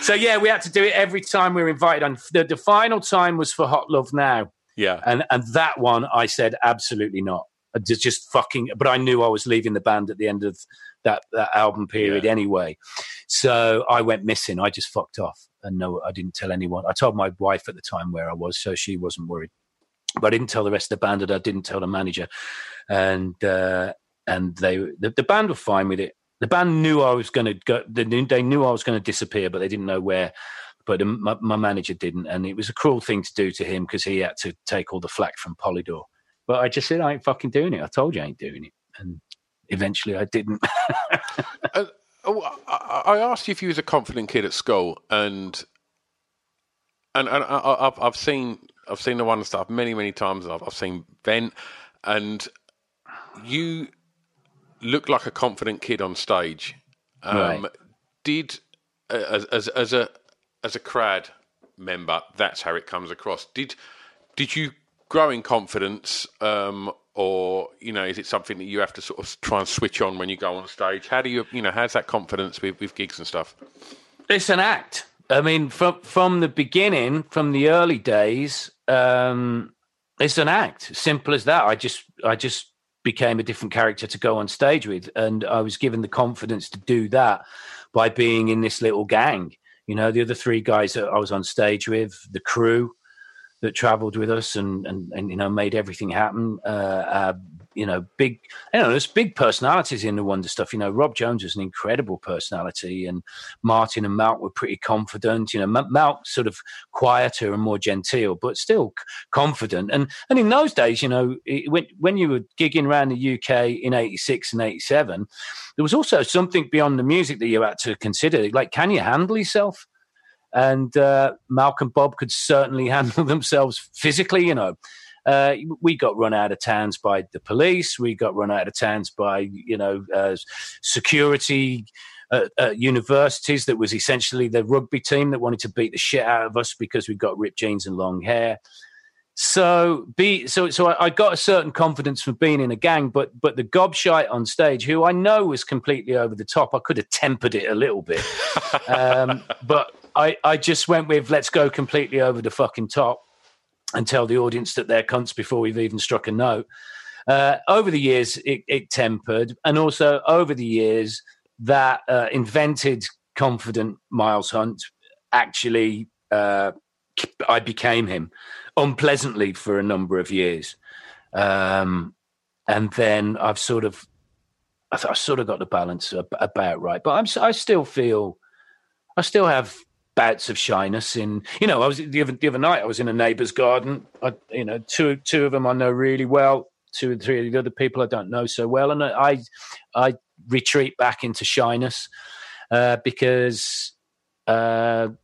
So, yeah, we had to do it every time we were invited on. The final time was for Hot Love Now. Yeah. And that one I said, absolutely not. Just fucking, but I knew I was leaving the band at the end of that album period anyway. So I went missing. I just fucked off. And no, I didn't tell anyone. I told my wife at the time where I was, so she wasn't worried. But I didn't tell the rest of the band, and I didn't tell the manager. And the band were fine with it. The band knew I was going to go. They knew I was going to disappear, but they didn't know where. But my manager didn't. And it was a cruel thing to do to him, because he had to take all the flack from Polydor. But I just said, I ain't fucking doing it. I told you I ain't doing it. And eventually I didn't. I asked you if you was a confident kid at school. And I've seen The Wonder Stuff many, many times. And I've seen Vent. And you look like a confident kid on stage. Right. Did, as a crowd member, that's how it comes across. Did you... growing confidence, or, you know, is it something that you have to sort of try and switch on when you go on stage? How do you, you know, how's that confidence with gigs and stuff? It's an act. I mean, from the beginning, from the early days, it's an act. Simple as that. I just became a different character to go on stage with, and I was given the confidence to do that by being in this little gang. You know, the other three guys that I was on stage with, the crew that travelled with us and you know, made everything happen. You know, big, you know, there's big personalities in The Wonder Stuff. You know, Rob Jones was an incredible personality, and Martin and Malc were pretty confident. You know, Malc sort of quieter and more genteel, but still confident. And in those days, you know, when you were gigging around the UK in '86 and '87, there was also something beyond the music that you had to consider. Like, can you handle yourself? And Malc and Bob could certainly handle themselves physically, you know. We got run out of towns by the police. We got run out of towns by, you know, security at universities that was essentially the rugby team that wanted to beat the shit out of us because we got ripped jeans and long hair. So I got a certain confidence from being in a gang, but the gobshite on stage, who I know was completely over the top, I could have tempered it a little bit. But I just went with, let's go completely over the fucking top and tell the audience that they're cunts before we've even struck a note. Over the years, it tempered. And also over the years, that invented confident Miles Hunt, actually, I became him unpleasantly for a number of years. And then I've sort of, I sort of got the balance about right. But I still feel, I still have bouts of shyness. In, you know, I was the other night, I was in a neighbour's garden. I, you know, two of them I know really well. Two or three of the other people I don't know so well, and I retreat back into shyness because the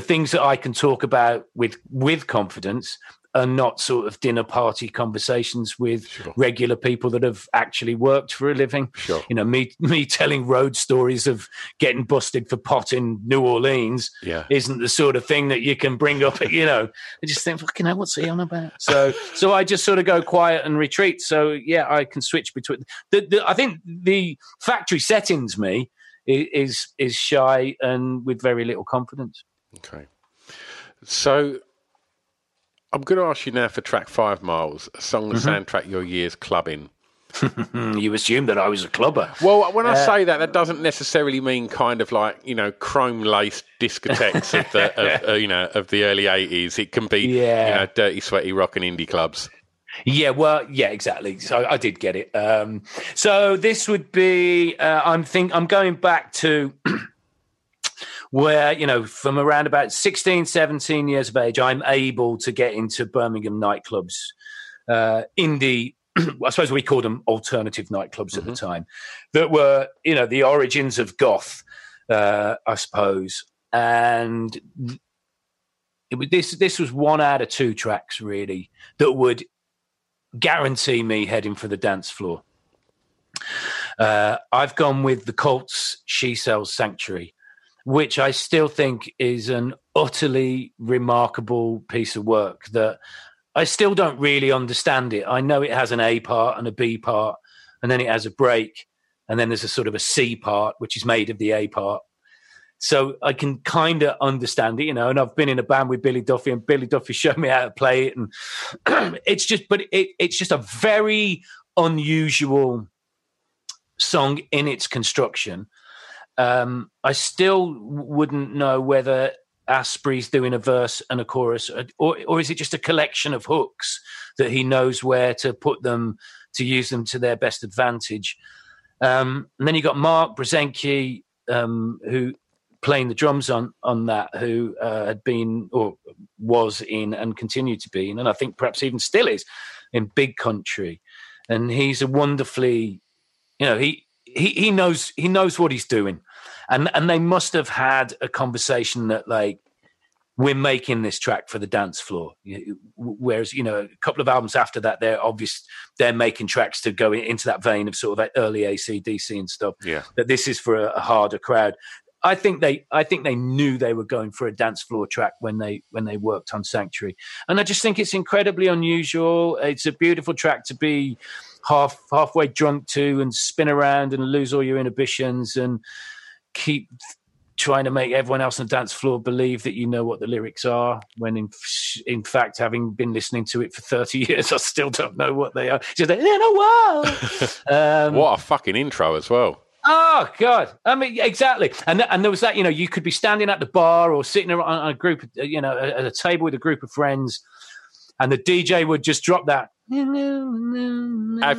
things that I can talk about with confidence are not sort of dinner party conversations with sure. regular people that have actually worked for a living. Sure. You know, me telling road stories of getting busted for pot in New Orleans isn't the sort of thing that you can bring up. You know, I just think, fucking hell, what's he on about? So I just sort of go quiet and retreat. So yeah, I can switch between. I think the factory settings me is shy and with very little confidence. Okay, so. I'm going to ask you now for track 5, Miles, a song that soundtracked your years clubbing. You assume that I was a clubber. Well, when I say that doesn't necessarily mean kind of like, you know, chrome-laced discotheques of the early 80s. It can be, dirty, sweaty rock and indie clubs. Yeah, well, yeah, exactly. So I did get it. So this would be, I'm going back to... where, you know, from around about 16, 17 years of age, I'm able to get into Birmingham nightclubs, indie, I suppose we called them alternative nightclubs at the time, that were, you know, the origins of goth, I suppose. And this was one out of two tracks, really, that would guarantee me heading for the dance floor. I've gone with The Colt's She Sells Sanctuary, which I still think is an utterly remarkable piece of work that I still don't really understand it. I know it has an A part and a B part, and then it has a break, and then there's a sort of a C part, which is made of the A part. So I can kind of understand it, you know, and I've been in a band with Billy Duffy, and Billy Duffy showed me how to play it. And it's just a very unusual song in its construction. I still wouldn't know whether Asprey's doing a verse and a chorus, or is it just a collection of hooks that he knows where to put them to use them to their best advantage. And then you got Mark Brzezinski, who playing the drums on that, who had been or was in and continued to be in, and I think perhaps even still is in Big Country, and he's a wonderfully, you know, he knows what he's doing. And they must have had a conversation that, like, we're making this track for the dance floor. Whereas, you know, a couple of albums after that, they're making tracks to go into that vein of sort of early AC/DC and stuff. Yeah. That this is for a harder crowd. I think they knew they were going for a dance floor track when they worked on Sanctuary. And I just think it's incredibly unusual. It's a beautiful track to be halfway drunk to and spin around and lose all your inhibitions and keep trying to make everyone else on the dance floor believe that you know what the lyrics are, when in fact, having been listening to it for 30 years, I still don't know what they are. Just like, in a world. What a fucking intro as well. Oh, God. I mean, exactly. And there was that, you know, you could be standing at the bar or sitting on a group, you know, at a table with a group of friends, and the DJ would just drop that. Have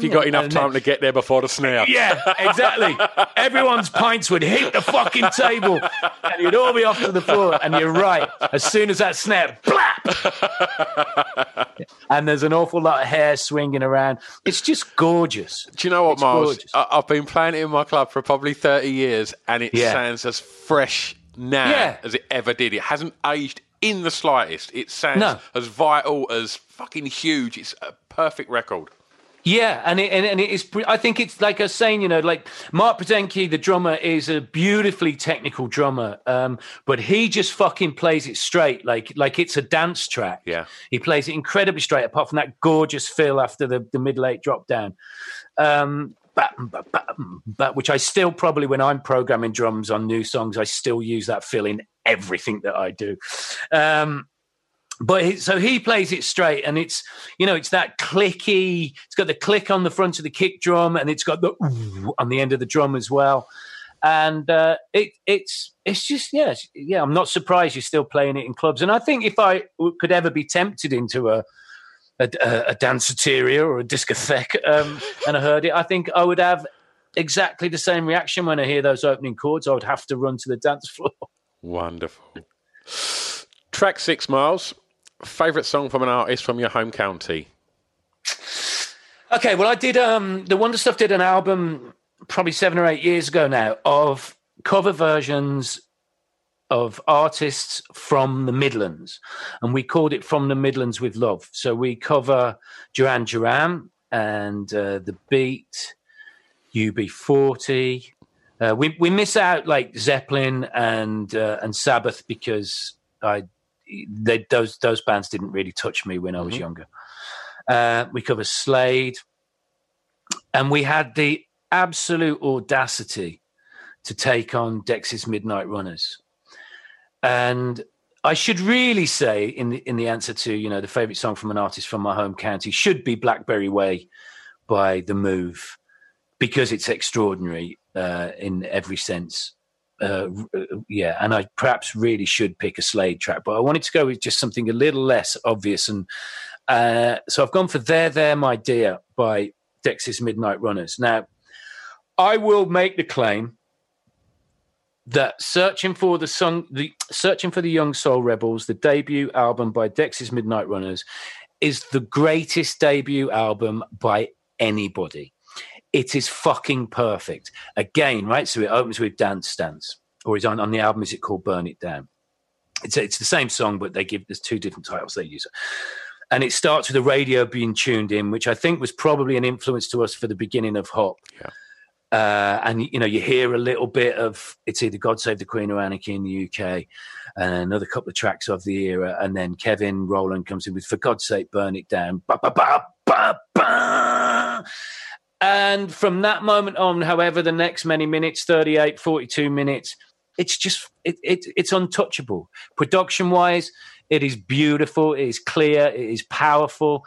you got enough time to get there before the snare? Yeah, exactly. Everyone's pints would hit the fucking table and you'd all be off to the floor. And you're right. As soon as that snare, blap! And there's an awful lot of hair swinging around. It's just gorgeous. Do you know what, it's Miles? Gorgeous. I've been playing it in my club for probably 30 years and it sounds as fresh now as it ever did. It hasn't aged in the slightest. It sounds as vital, as fucking huge. It's a perfect record. Yeah, and it is. I think it's like I was saying, you know, like Mark Brzezinski, the drummer, is a beautifully technical drummer, but he just fucking plays it straight, like it's a dance track. Yeah, he plays it incredibly straight. Apart from that gorgeous fill after the middle eight drop down, but which I still probably when I'm programming drums on new songs, I still use that fill in everything that I do. So he plays it straight, and it's, you know, it's that clicky, it's got the click on the front of the kick drum, and it's got the ooh on the end of the drum as well. And it's just I'm not surprised you're still playing it in clubs. And I think if I could ever be tempted into a danceteria or a discotheque and I heard it, I think I would have exactly the same reaction when I hear those opening chords. I would have to run to the dance floor. Wonderful. Track 6, Miles. Favourite song from an artist from your home county? Okay, well, I did... The Wonder Stuff did an album probably 7 or 8 years ago now of cover versions of artists from the Midlands, and we called it From the Midlands with Love. So we cover Duran Duran and The Beat, UB40. We miss out like Zeppelin and Sabbath because those bands didn't really touch me when I was younger. We cover Slade, and we had the absolute audacity to take on Dex's Midnight Runners. And I should really say in the answer to, you know, the favorite song from an artist from my home county should be Blackberry Way by The Move, because it's extraordinary in every sense. And I perhaps really should pick a Slade track, but I wanted to go with just something a little less obvious. And so I've gone for There, My Dear by Dex's Midnight Runners. Now, I will make the claim that Searching for the Young Soul Rebels, the debut album by Dex's Midnight Runners, is the greatest debut album by anybody. It is fucking perfect. Again, right? So it opens with Dance Dance, or is on the album, is it called Burn It Down? It's the same song, but there's two different titles they use. And it starts with the radio being tuned in, which I think was probably an influence to us for the beginning of Hop. Yeah. And, you know, you hear a little bit of, it's either God Save the Queen or Anarchy in the UK, and another couple of tracks of the era. And then Kevin Rowland comes in with, for God's sake, burn it down. Ba, ba, ba, ba, ba. And from that moment on, however, the next many minutes, 38, 42 minutes, it's just, it's untouchable. Production-wise, it is beautiful, it is clear, it is powerful.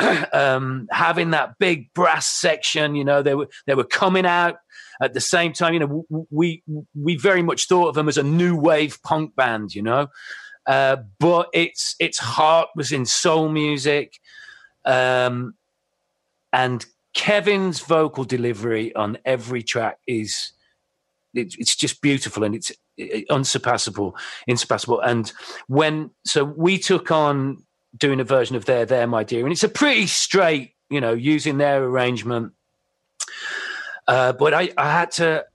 Having that big brass section, you know, they were coming out at the same time. You know, we very much thought of them as a new wave punk band, you know, but its heart was in soul music, and Kevin's vocal delivery on every track is. It's just beautiful, and it's unsurpassable. And so we took on doing a version of There, My Dear, and it's a pretty straight, you know, using their arrangement. But I had to,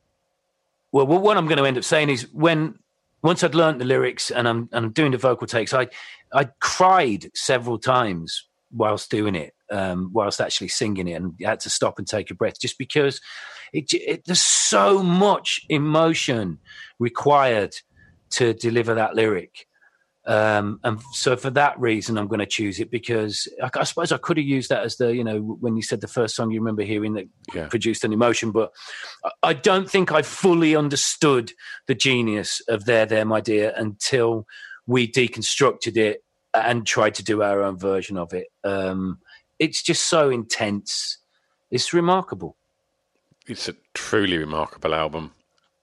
what I'm going to end up saying is once I'd learned the lyrics and I'm doing the vocal takes, I cried several times whilst doing it, whilst actually singing it, and had to stop and take a breath just because there's so much emotion required to deliver that lyric. And so for that reason, I'm going to choose it, because I suppose I could have used that as the, you know, when you said the first song you remember hearing that produced an emotion, but I don't think I fully understood the genius of There, My Dear until we deconstructed it and tried to do our own version of it. It's just so intense. It's remarkable. It's a truly remarkable album.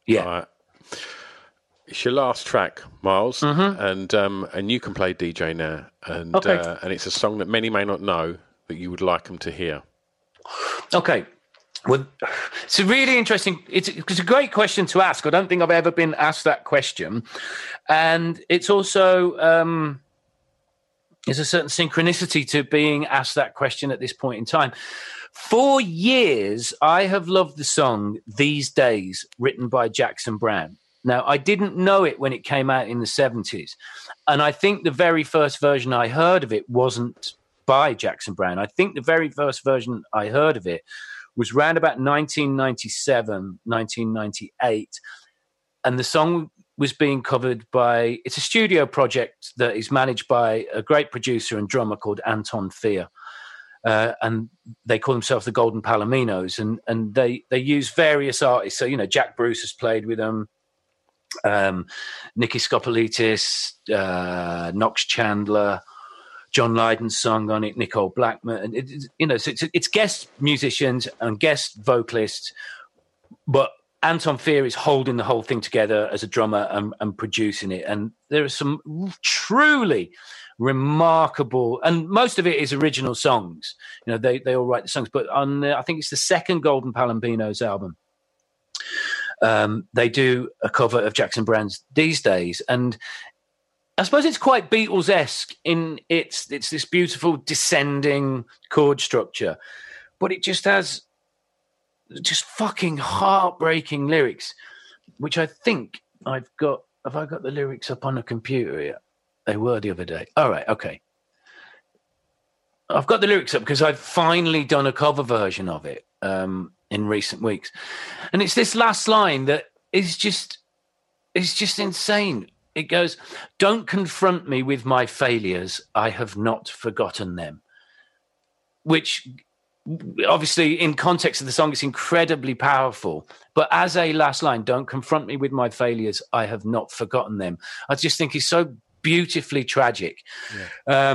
Yeah. It's your last track, Miles, and you can play DJ now. And okay. And it's a song that many may not know that you would like them to hear. Okay. Well, it's a really interesting... It's a great question to ask. I don't think I've ever been asked that question. And it's also... there's a certain synchronicity to being asked that question at this point in time. For years, I have loved the song These Days, written by Jackson Browne. Now, I didn't know it when it came out in the 70s. And I think the very first version I heard of it wasn't by Jackson Browne. I think the very first version I heard of it was around about 1997, 1998. And the song was being covered by, it's a studio project that is managed by a great producer and drummer called Anton Fear. And they call themselves the Golden Palominos, and they use various artists. So, you know, Jack Bruce has played with them, Nikki Skopolitis, Knox Chandler, John Lydon sung on it, Nicole Blackman. And it's guest musicians and guest vocalists, but Anton Fear is holding the whole thing together as a drummer and producing it. And there are some truly remarkable, and most of it is original songs. You know, they all write the songs, but on I think it's the second Golden Palombinos album, they do a cover of Jackson Browne's These Days. And I suppose it's quite Beatles-esque in it's this beautiful descending chord structure, but it just has... just fucking heartbreaking lyrics, which I think I've got Have I got the lyrics up on a computer yet? They were the other day. All right, okay. I've got the lyrics up because I've finally done a cover version of it in recent weeks. And it's this last line that is just, it's just insane. It goes, "Don't confront me with my failures. I have not forgotten them." Which, obviously, in context of the song, it's incredibly powerful. But as a last line, "Don't confront me with my failures. I have not forgotten them." I just think it's so beautifully tragic. Yeah.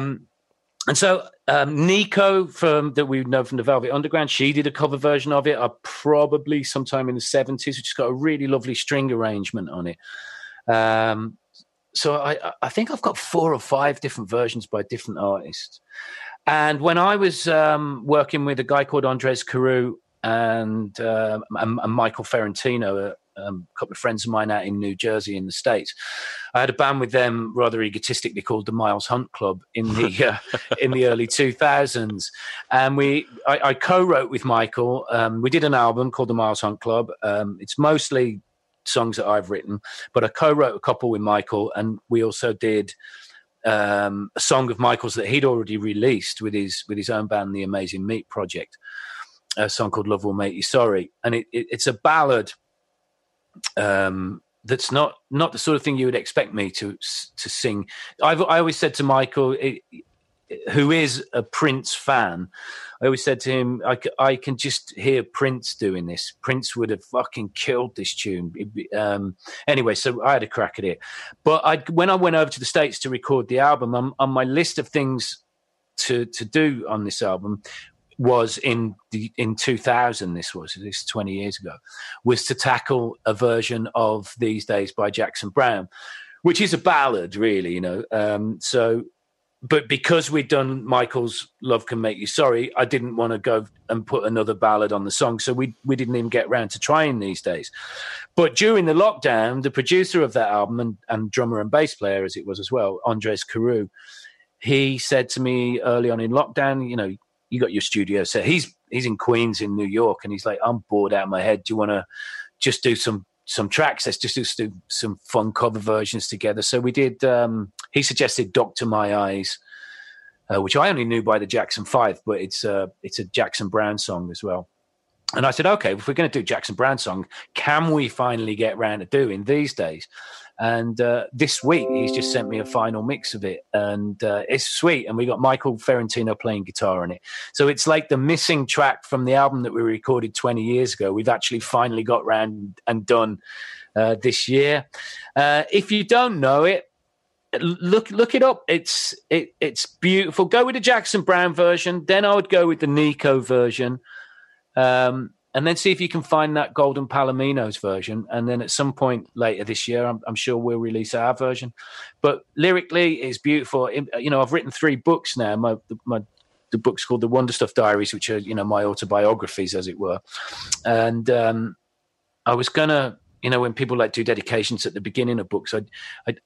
And so Nico, that we know from the Velvet Underground, she did a cover version of it, probably sometime in the 70s, which has got a really lovely string arrangement on it. So I think I've got 4 or 5 different versions by different artists. And when I was working with a guy called Andres Carew and Michael Ferrantino, a couple of friends of mine out in New Jersey in the States, I had a band with them rather egotistically called the Miles Hunt Club in the in the early 2000s. And I co-wrote with Michael. We did an album called the Miles Hunt Club. It's mostly songs that I've written, but I co-wrote a couple with Michael, and we also did a song of Michael's that he'd already released with his own band, the Amazing Meat Project, a song called Love Will Make You Sorry. And it's a ballad that's not the sort of thing you would expect me to sing. I always said to Michael, who is a Prince fan, I always said to him, I can just hear Prince doing this. Prince would have fucking killed this tune. Anyway, so I had a crack at it. But when I went over to the States to record the album, on my list of things to do on this album was in 2000, this 20 years ago, was to tackle a version of These Days by Jackson Browne, which is a ballad, really, you know. But because we'd done Michael's Love Can Make You Sorry, I didn't want to go and put another ballad on the song. So we didn't even get around to trying These Days. But during the lockdown, the producer of that album and drummer and bass player, as it was as well, Andres Carew, he said to me early on in lockdown, you know, "You got your studio set." He's in Queens in New York, and he's like, "I'm bored out of my head. Do you want to just do some tracks? Let's just do some fun cover versions together." So we did, he suggested Doctor My Eyes, which I only knew by the Jackson 5, but it's a Jackson Browne song as well. And I said, okay, if we're going to do Jackson Browne song, can we finally get round to doing These Days? And this week, he's just sent me a final mix of it, and it's sweet. And we got Michael Ferrantino playing guitar on it. So it's like the missing track from the album that we recorded 20 years ago. We've actually finally got round and done this year. If you don't know it, look it up. It's beautiful. Go with the Jackson Browne version. Then I would go with the Nico version. And then see if you can find that Golden Palomino's version. And then at some point later this year, I'm sure we'll release our version. But lyrically, it's beautiful. You know, I've written 3 books now. The book's called The Wonder Stuff Diaries, which are, you know, my autobiographies, as it were. And I was going to, you know, when people like do dedications at the beginning of books,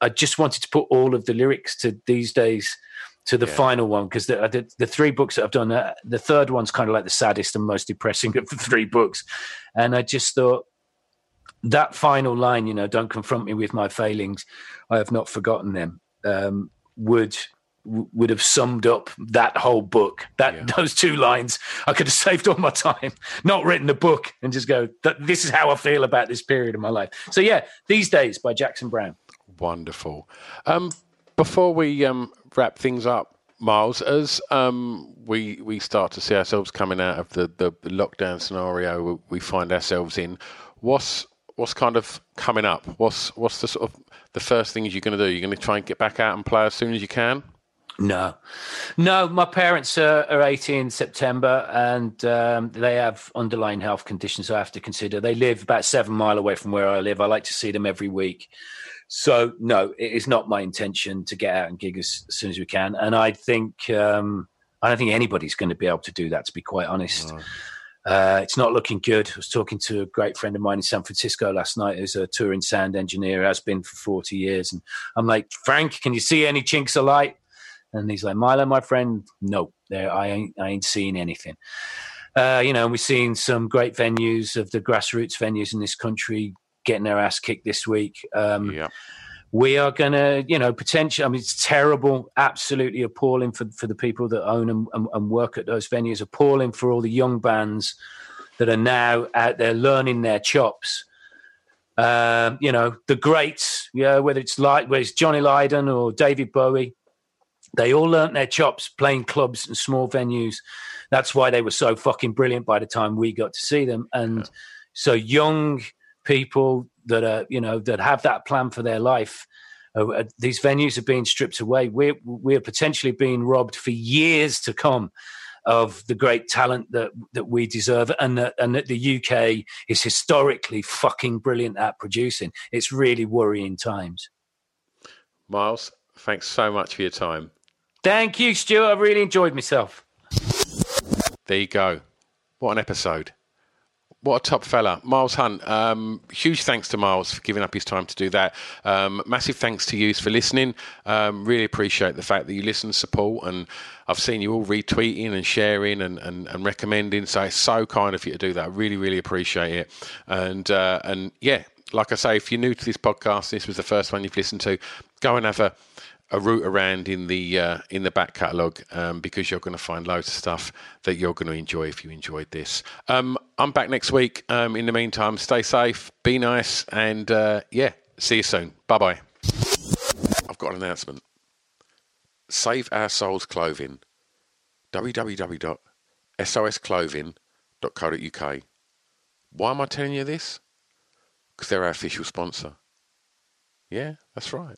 I just wanted to put all of the lyrics to These Days to the final one, because the 3 books that I've done, the third one's kind of like the saddest and most depressing of the 3 books. And I just thought that final line, you know, "Don't confront me with my failings. I have not forgotten them," would have summed up that whole book. Those 2 lines, I could have saved all my time, not written a book, and just go, this is how I feel about this period of my life. So yeah, These Days by Jackson Browne. Wonderful. Before we wrap things up, Miles, as we start to see ourselves coming out of the lockdown scenario we find ourselves in, what's kind of coming up? What's the sort of the first things you're going to do? You're going to try and get back out and play as soon as you can? No, my parents are 80 in September, and they have underlying health conditions I have to consider. They live about 7 miles away from where I live. I like to see them every week. So, no, it is not my intention to get out and gig as soon as we can. And I think I don't think anybody's going to be able to do that, to be quite honest. Right. It's not looking good. I was talking to a great friend of mine in San Francisco last night, who's a touring sound engineer, has been for 40 years. And I'm like, "Frank, can you see any chinks of light?" And he's like, "Milo, my friend, no, I ain't seen anything." You know, and we've seen some great venues of the grassroots venues in this country getting their ass kicked this week. we are going to, you know, potentially, I mean, it's terrible, absolutely appalling for the people that own and work at those venues, appalling for all the young bands that are now out there learning their chops. You know, the greats, yeah, whether it's Johnny Lydon or David Bowie, they all learnt their chops playing clubs and small venues. That's why they were so fucking brilliant by the time we got to see them. And so young people that are, you know, that have that plan for their life, these venues are being stripped away. We're potentially being robbed for years to come of the great talent that we deserve and that the UK is historically fucking brilliant at producing. It's really worrying times. Miles, thanks so much for your time. Thank you, Stuart. I really enjoyed myself. There you go. What an episode. What a top fella. Miles Hunt. Huge thanks to Miles for giving up his time to do that. Massive thanks to you for listening. Really appreciate the fact that you listen, support, and I've seen you all retweeting and sharing and recommending. So it's so kind of you to do that. I really, really appreciate it. And yeah, like I say, if you're new to this podcast, this was the first one you've listened to, go and have a route around in the back catalogue, because you're going to find loads of stuff that you're going to enjoy if you enjoyed this. I'm back next week. In the meantime, stay safe, be nice, and see you soon. Bye-bye. I've got an announcement. Save Our Souls Clothing. www.sosclothing.co.uk. Why am I telling you this? Because they're our official sponsor. Yeah, that's right.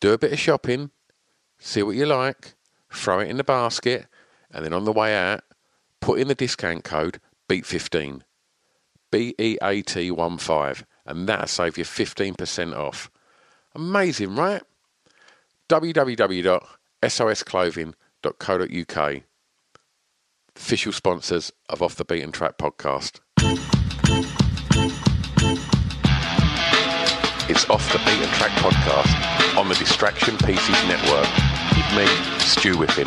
do a bit of shopping, see what you like, throw it in the basket, and then on the way out, put in the discount code BEAT15, B-E-A-T-1-5, and that'll save you 15% off. Amazing, right? www.sosclothing.co.uk, official sponsors of Off the Beaten Track podcast. It's Off the Beaten Track podcast on the Distraction Pieces Network with me, Stu Whiffin.